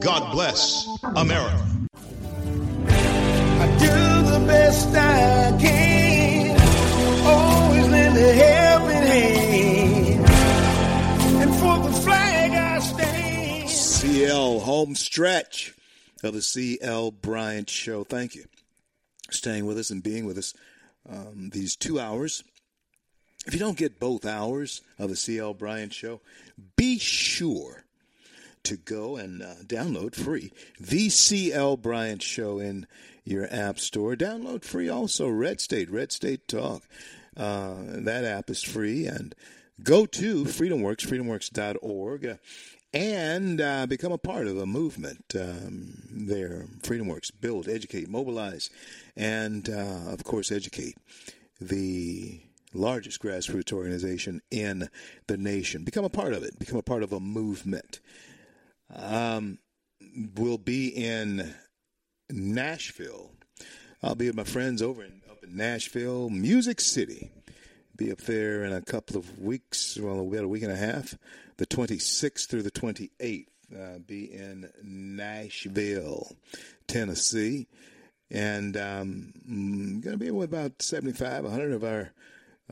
God bless America. I do the best I can, always lend a helping hand, and for the flag I stand. C L, home stretch of the C L. Bryant Show. Thank you for staying with us and being with us um, these two hours. If you don't get both hours of the C L. Bryant Show, be sure to go and uh, download free the C L. Bryant Show in your app store. Download free also Red State, Red State Talk. Uh, that app is free. And go to FreedomWorks, freedom works dot org, and uh, become a part of a movement um, there. FreedomWorks, build, educate, mobilize, and, uh, of course, educate the largest grassroots organization in the nation. Become a part of it. Become a part of a movement. Um, we'll be in Nashville. I'll be with my friends over in, up in Nashville, Music City. Be up there in a couple of weeks, well, about a week and a half, the twenty-sixth through the twenty-eighth. Uh, be in Nashville, Tennessee. And um, I'm going to be with about seventy-five, one hundred of our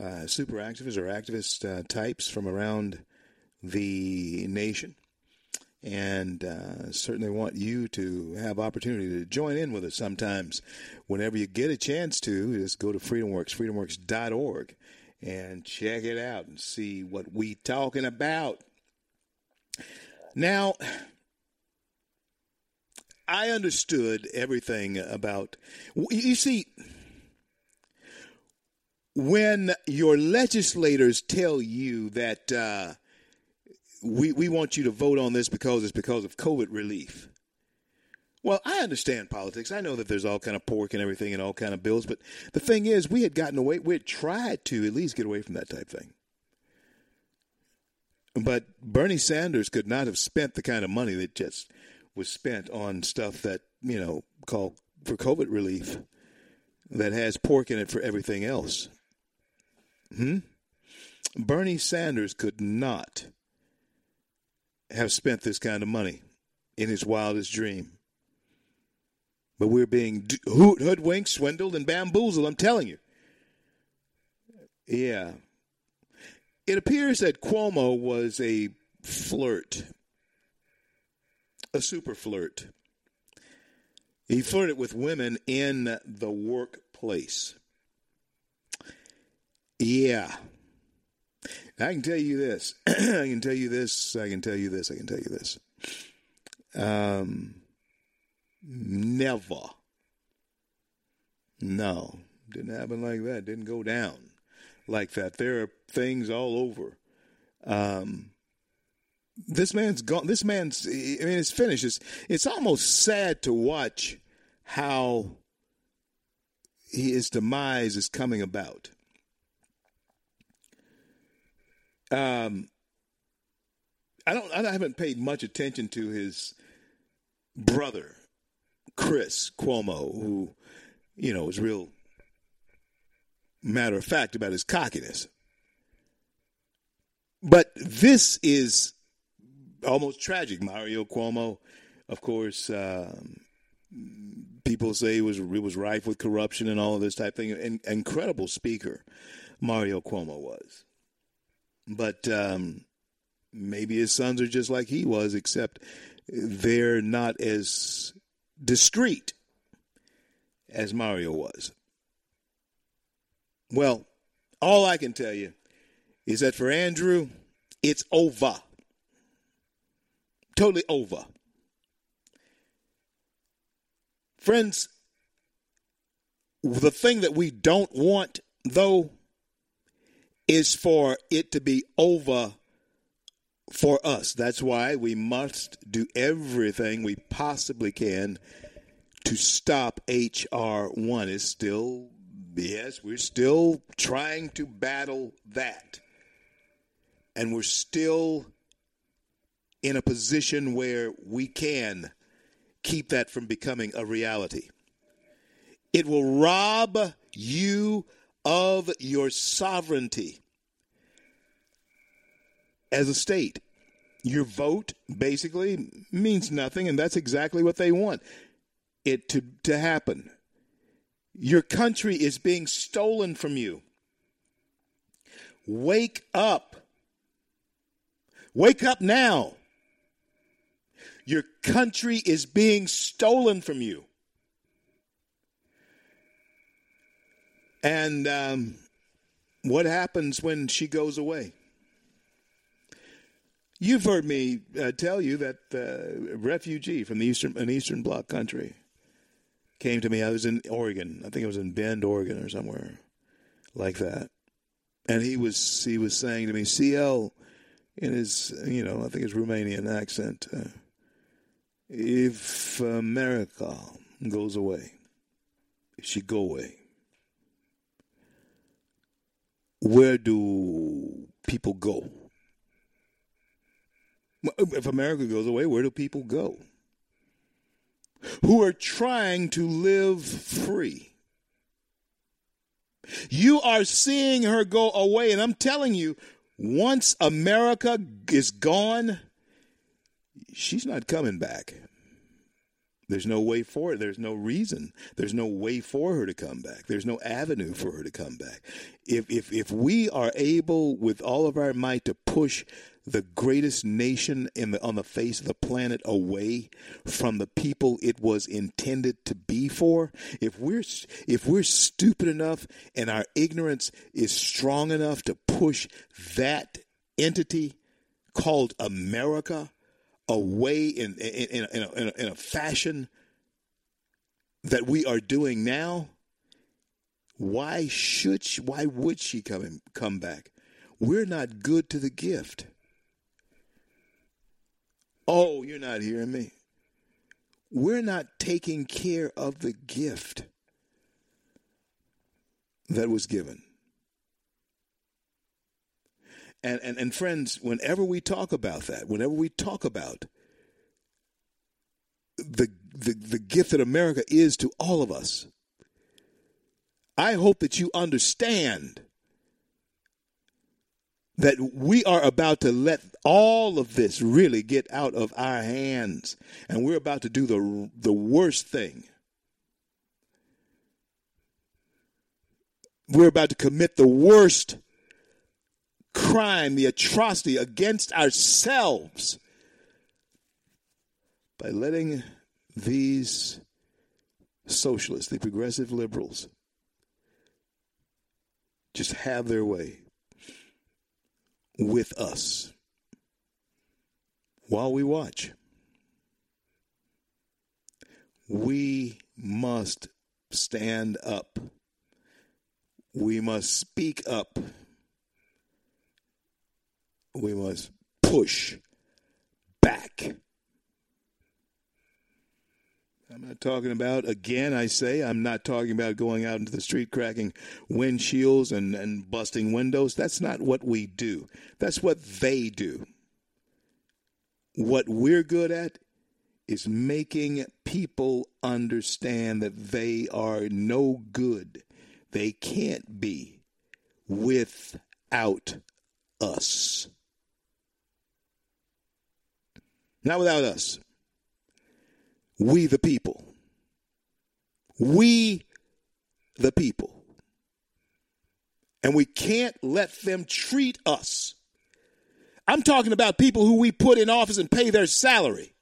uh, super activists or activist uh, types from around the nation. And uh, certainly want you to have opportunity to join in with us sometimes. Whenever you get a chance to, just go to FreedomWorks, freedom works dot org, and check it out and see what we talking about. Now, I understood everything about, you see, when your legislators tell you that uh, We we want you to vote on this because it's because of COVID relief. Well, I understand politics. I know that there's all kind of pork and everything and all kind of bills. But the thing is, we had gotten away. We had tried to at least get away from that type thing. But Bernie Sanders could not have spent the kind of money that just was spent on stuff that, you know, called for COVID relief that has pork in it for everything else. Hmm? Bernie Sanders could not have spent this kind of money in his wildest dream. But we're being hoodwinked, swindled, and bamboozled, I'm telling you. Yeah. It appears that Cuomo was a flirt, a super flirt. He flirted with women in the workplace. Yeah. I can tell you this. I can tell you this. I can tell you this. I can tell you this. Um, never. No. Didn't happen like that. Didn't go down like that. There are things all over. Um, this man's gone. This man's, I mean, it's finished. It's, it's almost sad to watch how his demise is coming about. Um, I don't. I haven't paid much attention to his brother, Chris Cuomo, who, you know, is real matter of fact about his cockiness. But this is almost tragic. Mario Cuomo, of course, um, people say he was he was rife with corruption and all of this type of thing. An incredible speaker, Mario Cuomo was. But um, maybe his sons are just like he was, except they're not as discreet as Mario was. Well, all I can tell you is that for Andrew, it's over. totally over. Friends, the thing that we don't want, though, is for it to be over for us. That's why we must do everything we possibly can to stop H R one. It's still, yes, we're still trying to battle that. And we're still in a position where we can keep that from becoming a reality. It will rob you of your sovereignty as a state. Your vote basically means nothing, and that's exactly what they want it to, to happen. Your country is being stolen from you. Wake up. Wake up now. Your country is being stolen from you. And um, what happens when she goes away? You've heard me uh, tell you that uh, a refugee from the Eastern, an Eastern Bloc country came to me. I was in Oregon. I think it was in Bend, Oregon, or somewhere like that. And he was he was saying to me, C L, in his, you know, I think his Romanian accent, uh, if America goes away, if she go away, where do people go? If America goes away, where do people go? Who are trying to live free. You are seeing her go away, and I'm telling you, once America is gone, she's not coming back. There's no way for it. There's no reason. There's no way for her to come back. There's no avenue for her to come back. If if if we are able with all of our might to push the greatest nation in the, on the face of the planet away from the people it was intended to be for, if we're if we're stupid enough and our ignorance is strong enough to push that entity called America away in in, in, in, a, in, a, in a fashion that we are doing now, why should she, why would she come in, come back? We're not good to the gift. Oh, you're not hearing me. We're not taking care of the gift that was given. And, and and friends, whenever we talk about that, whenever we talk about the, the the gift that America is to all of us, I hope that you understand that we are about to let all of this really get out of our hands, and we're about to do the the worst thing. We're about to commit the worst crime, the atrocity against ourselves by letting these socialists, the progressive liberals, just have their way with us while we watch. We must stand up. We must speak up. We must push back. I'm not talking about, again, I say, I'm not talking about going out into the street cracking windshields and, and busting windows. That's not what we do. That's what they do. What we're good at is making people understand that they are no good. They can't be without us. Not without us. We the people. We the people. And we can't let them treat us. I'm talking about people who we put in office and pay their salary.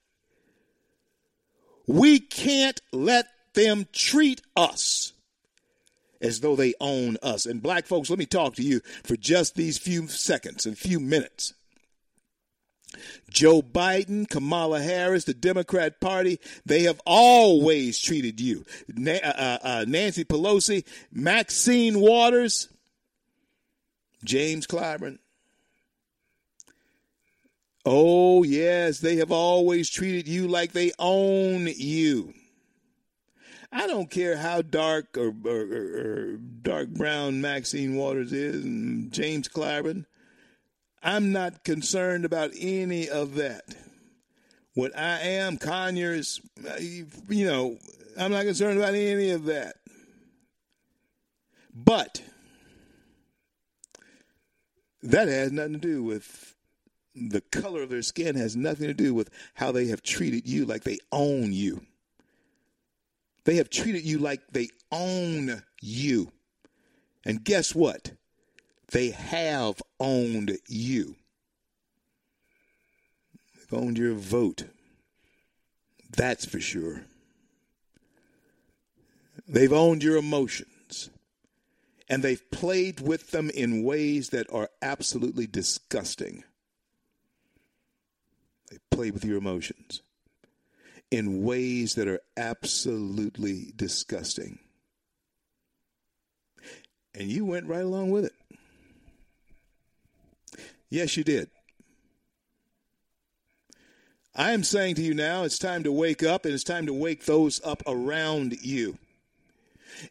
We can't let them treat us as though they own us. And black folks, let me talk to you for just these few seconds and few minutes. Joe Biden, Kamala Harris, the Democrat Party, they have always treated you. Na- uh, uh, Nancy Pelosi, Maxine Waters, James Clyburn. Oh, yes, they have always treated you like they own you. I don't care how dark or, or, or dark brown Maxine Waters is and James Clyburn. I'm not concerned about any of that. What I am, Conyers, you know, I'm not concerned about any of that. But that has nothing to do with the color of their skin, has nothing to do with how they have treated you like they own you. They have treated you like they own you. And guess what? They have owned you. They've owned your vote. That's for sure. They've owned your emotions. And they've played with them in ways that are absolutely disgusting. They play with your emotions in ways that are absolutely disgusting. And you went right along with it. Yes, you did. I am saying to you now, it's time to wake up, and it's time to wake those up around you.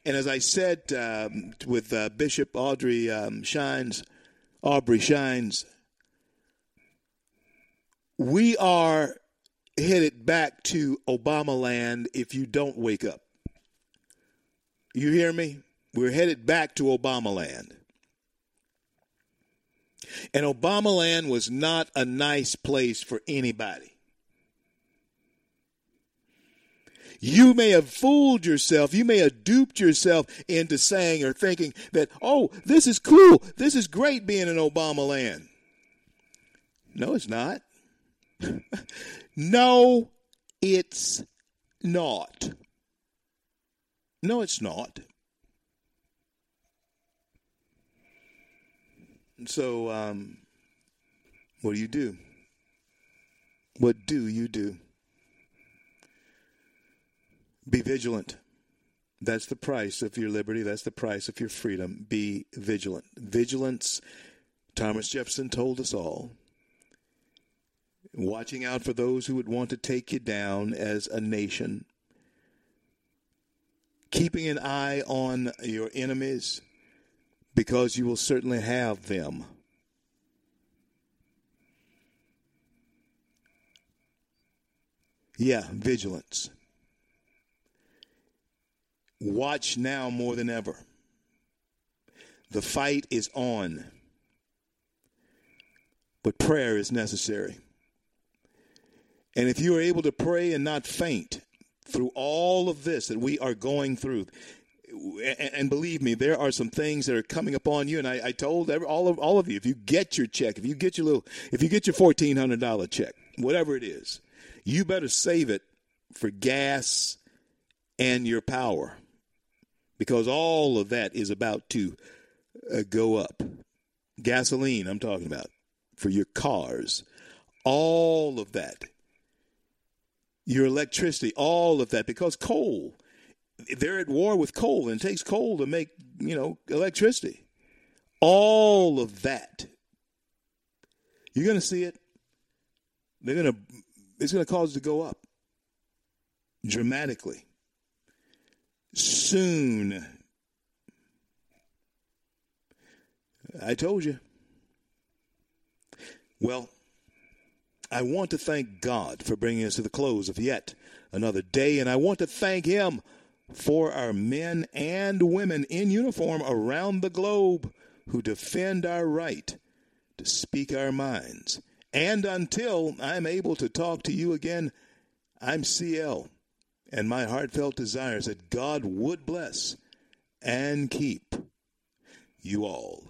And as I said um, with uh, Bishop Audrey um, Shines, Aubrey Shines, we are headed back to Obama land if you don't wake up. You hear me? We're headed back to Obama land. And Obama land was not a nice place for anybody. You may have fooled yourself. You may have duped yourself into saying or thinking that, oh, this is cool. This is great being in Obama land. No, it's not. No, it's not. No, it's not. So, um, what do you do? What do you do? Be vigilant. That's the price of your liberty. That's the price of your freedom. Be vigilant. Vigilance, Thomas Jefferson told us all. Watching out for those who would want to take you down as a nation. Keeping an eye on your enemies, because you will certainly have them. Yeah, vigilance. Watch now more than ever. The fight is on. But prayer is necessary. And if you are able to pray and not faint through all of this that we are going through, and believe me, there are some things that are coming upon you. And I, I told every, all of all of you, if you get your check, if you get your little, if you get your fourteen hundred dollars check, whatever it is, you better save it for gas and your power, because all of that is about to uh, go up. Gasoline, I'm talking about, for your cars, all of that, your electricity, all of that, because coal. They're at war with coal, and it takes coal to make, you know, electricity. All of that. You're going to see it. They're going to, it's going to cause it to go up dramatically. Soon. I told you. Well, I want to thank God for bringing us to the close of yet another day, and I want to thank him for our men and women in uniform around the globe who defend our right to speak our minds. And until I'm able to talk to you again, I'm C L, and my heartfelt desire is that God would bless and keep you all.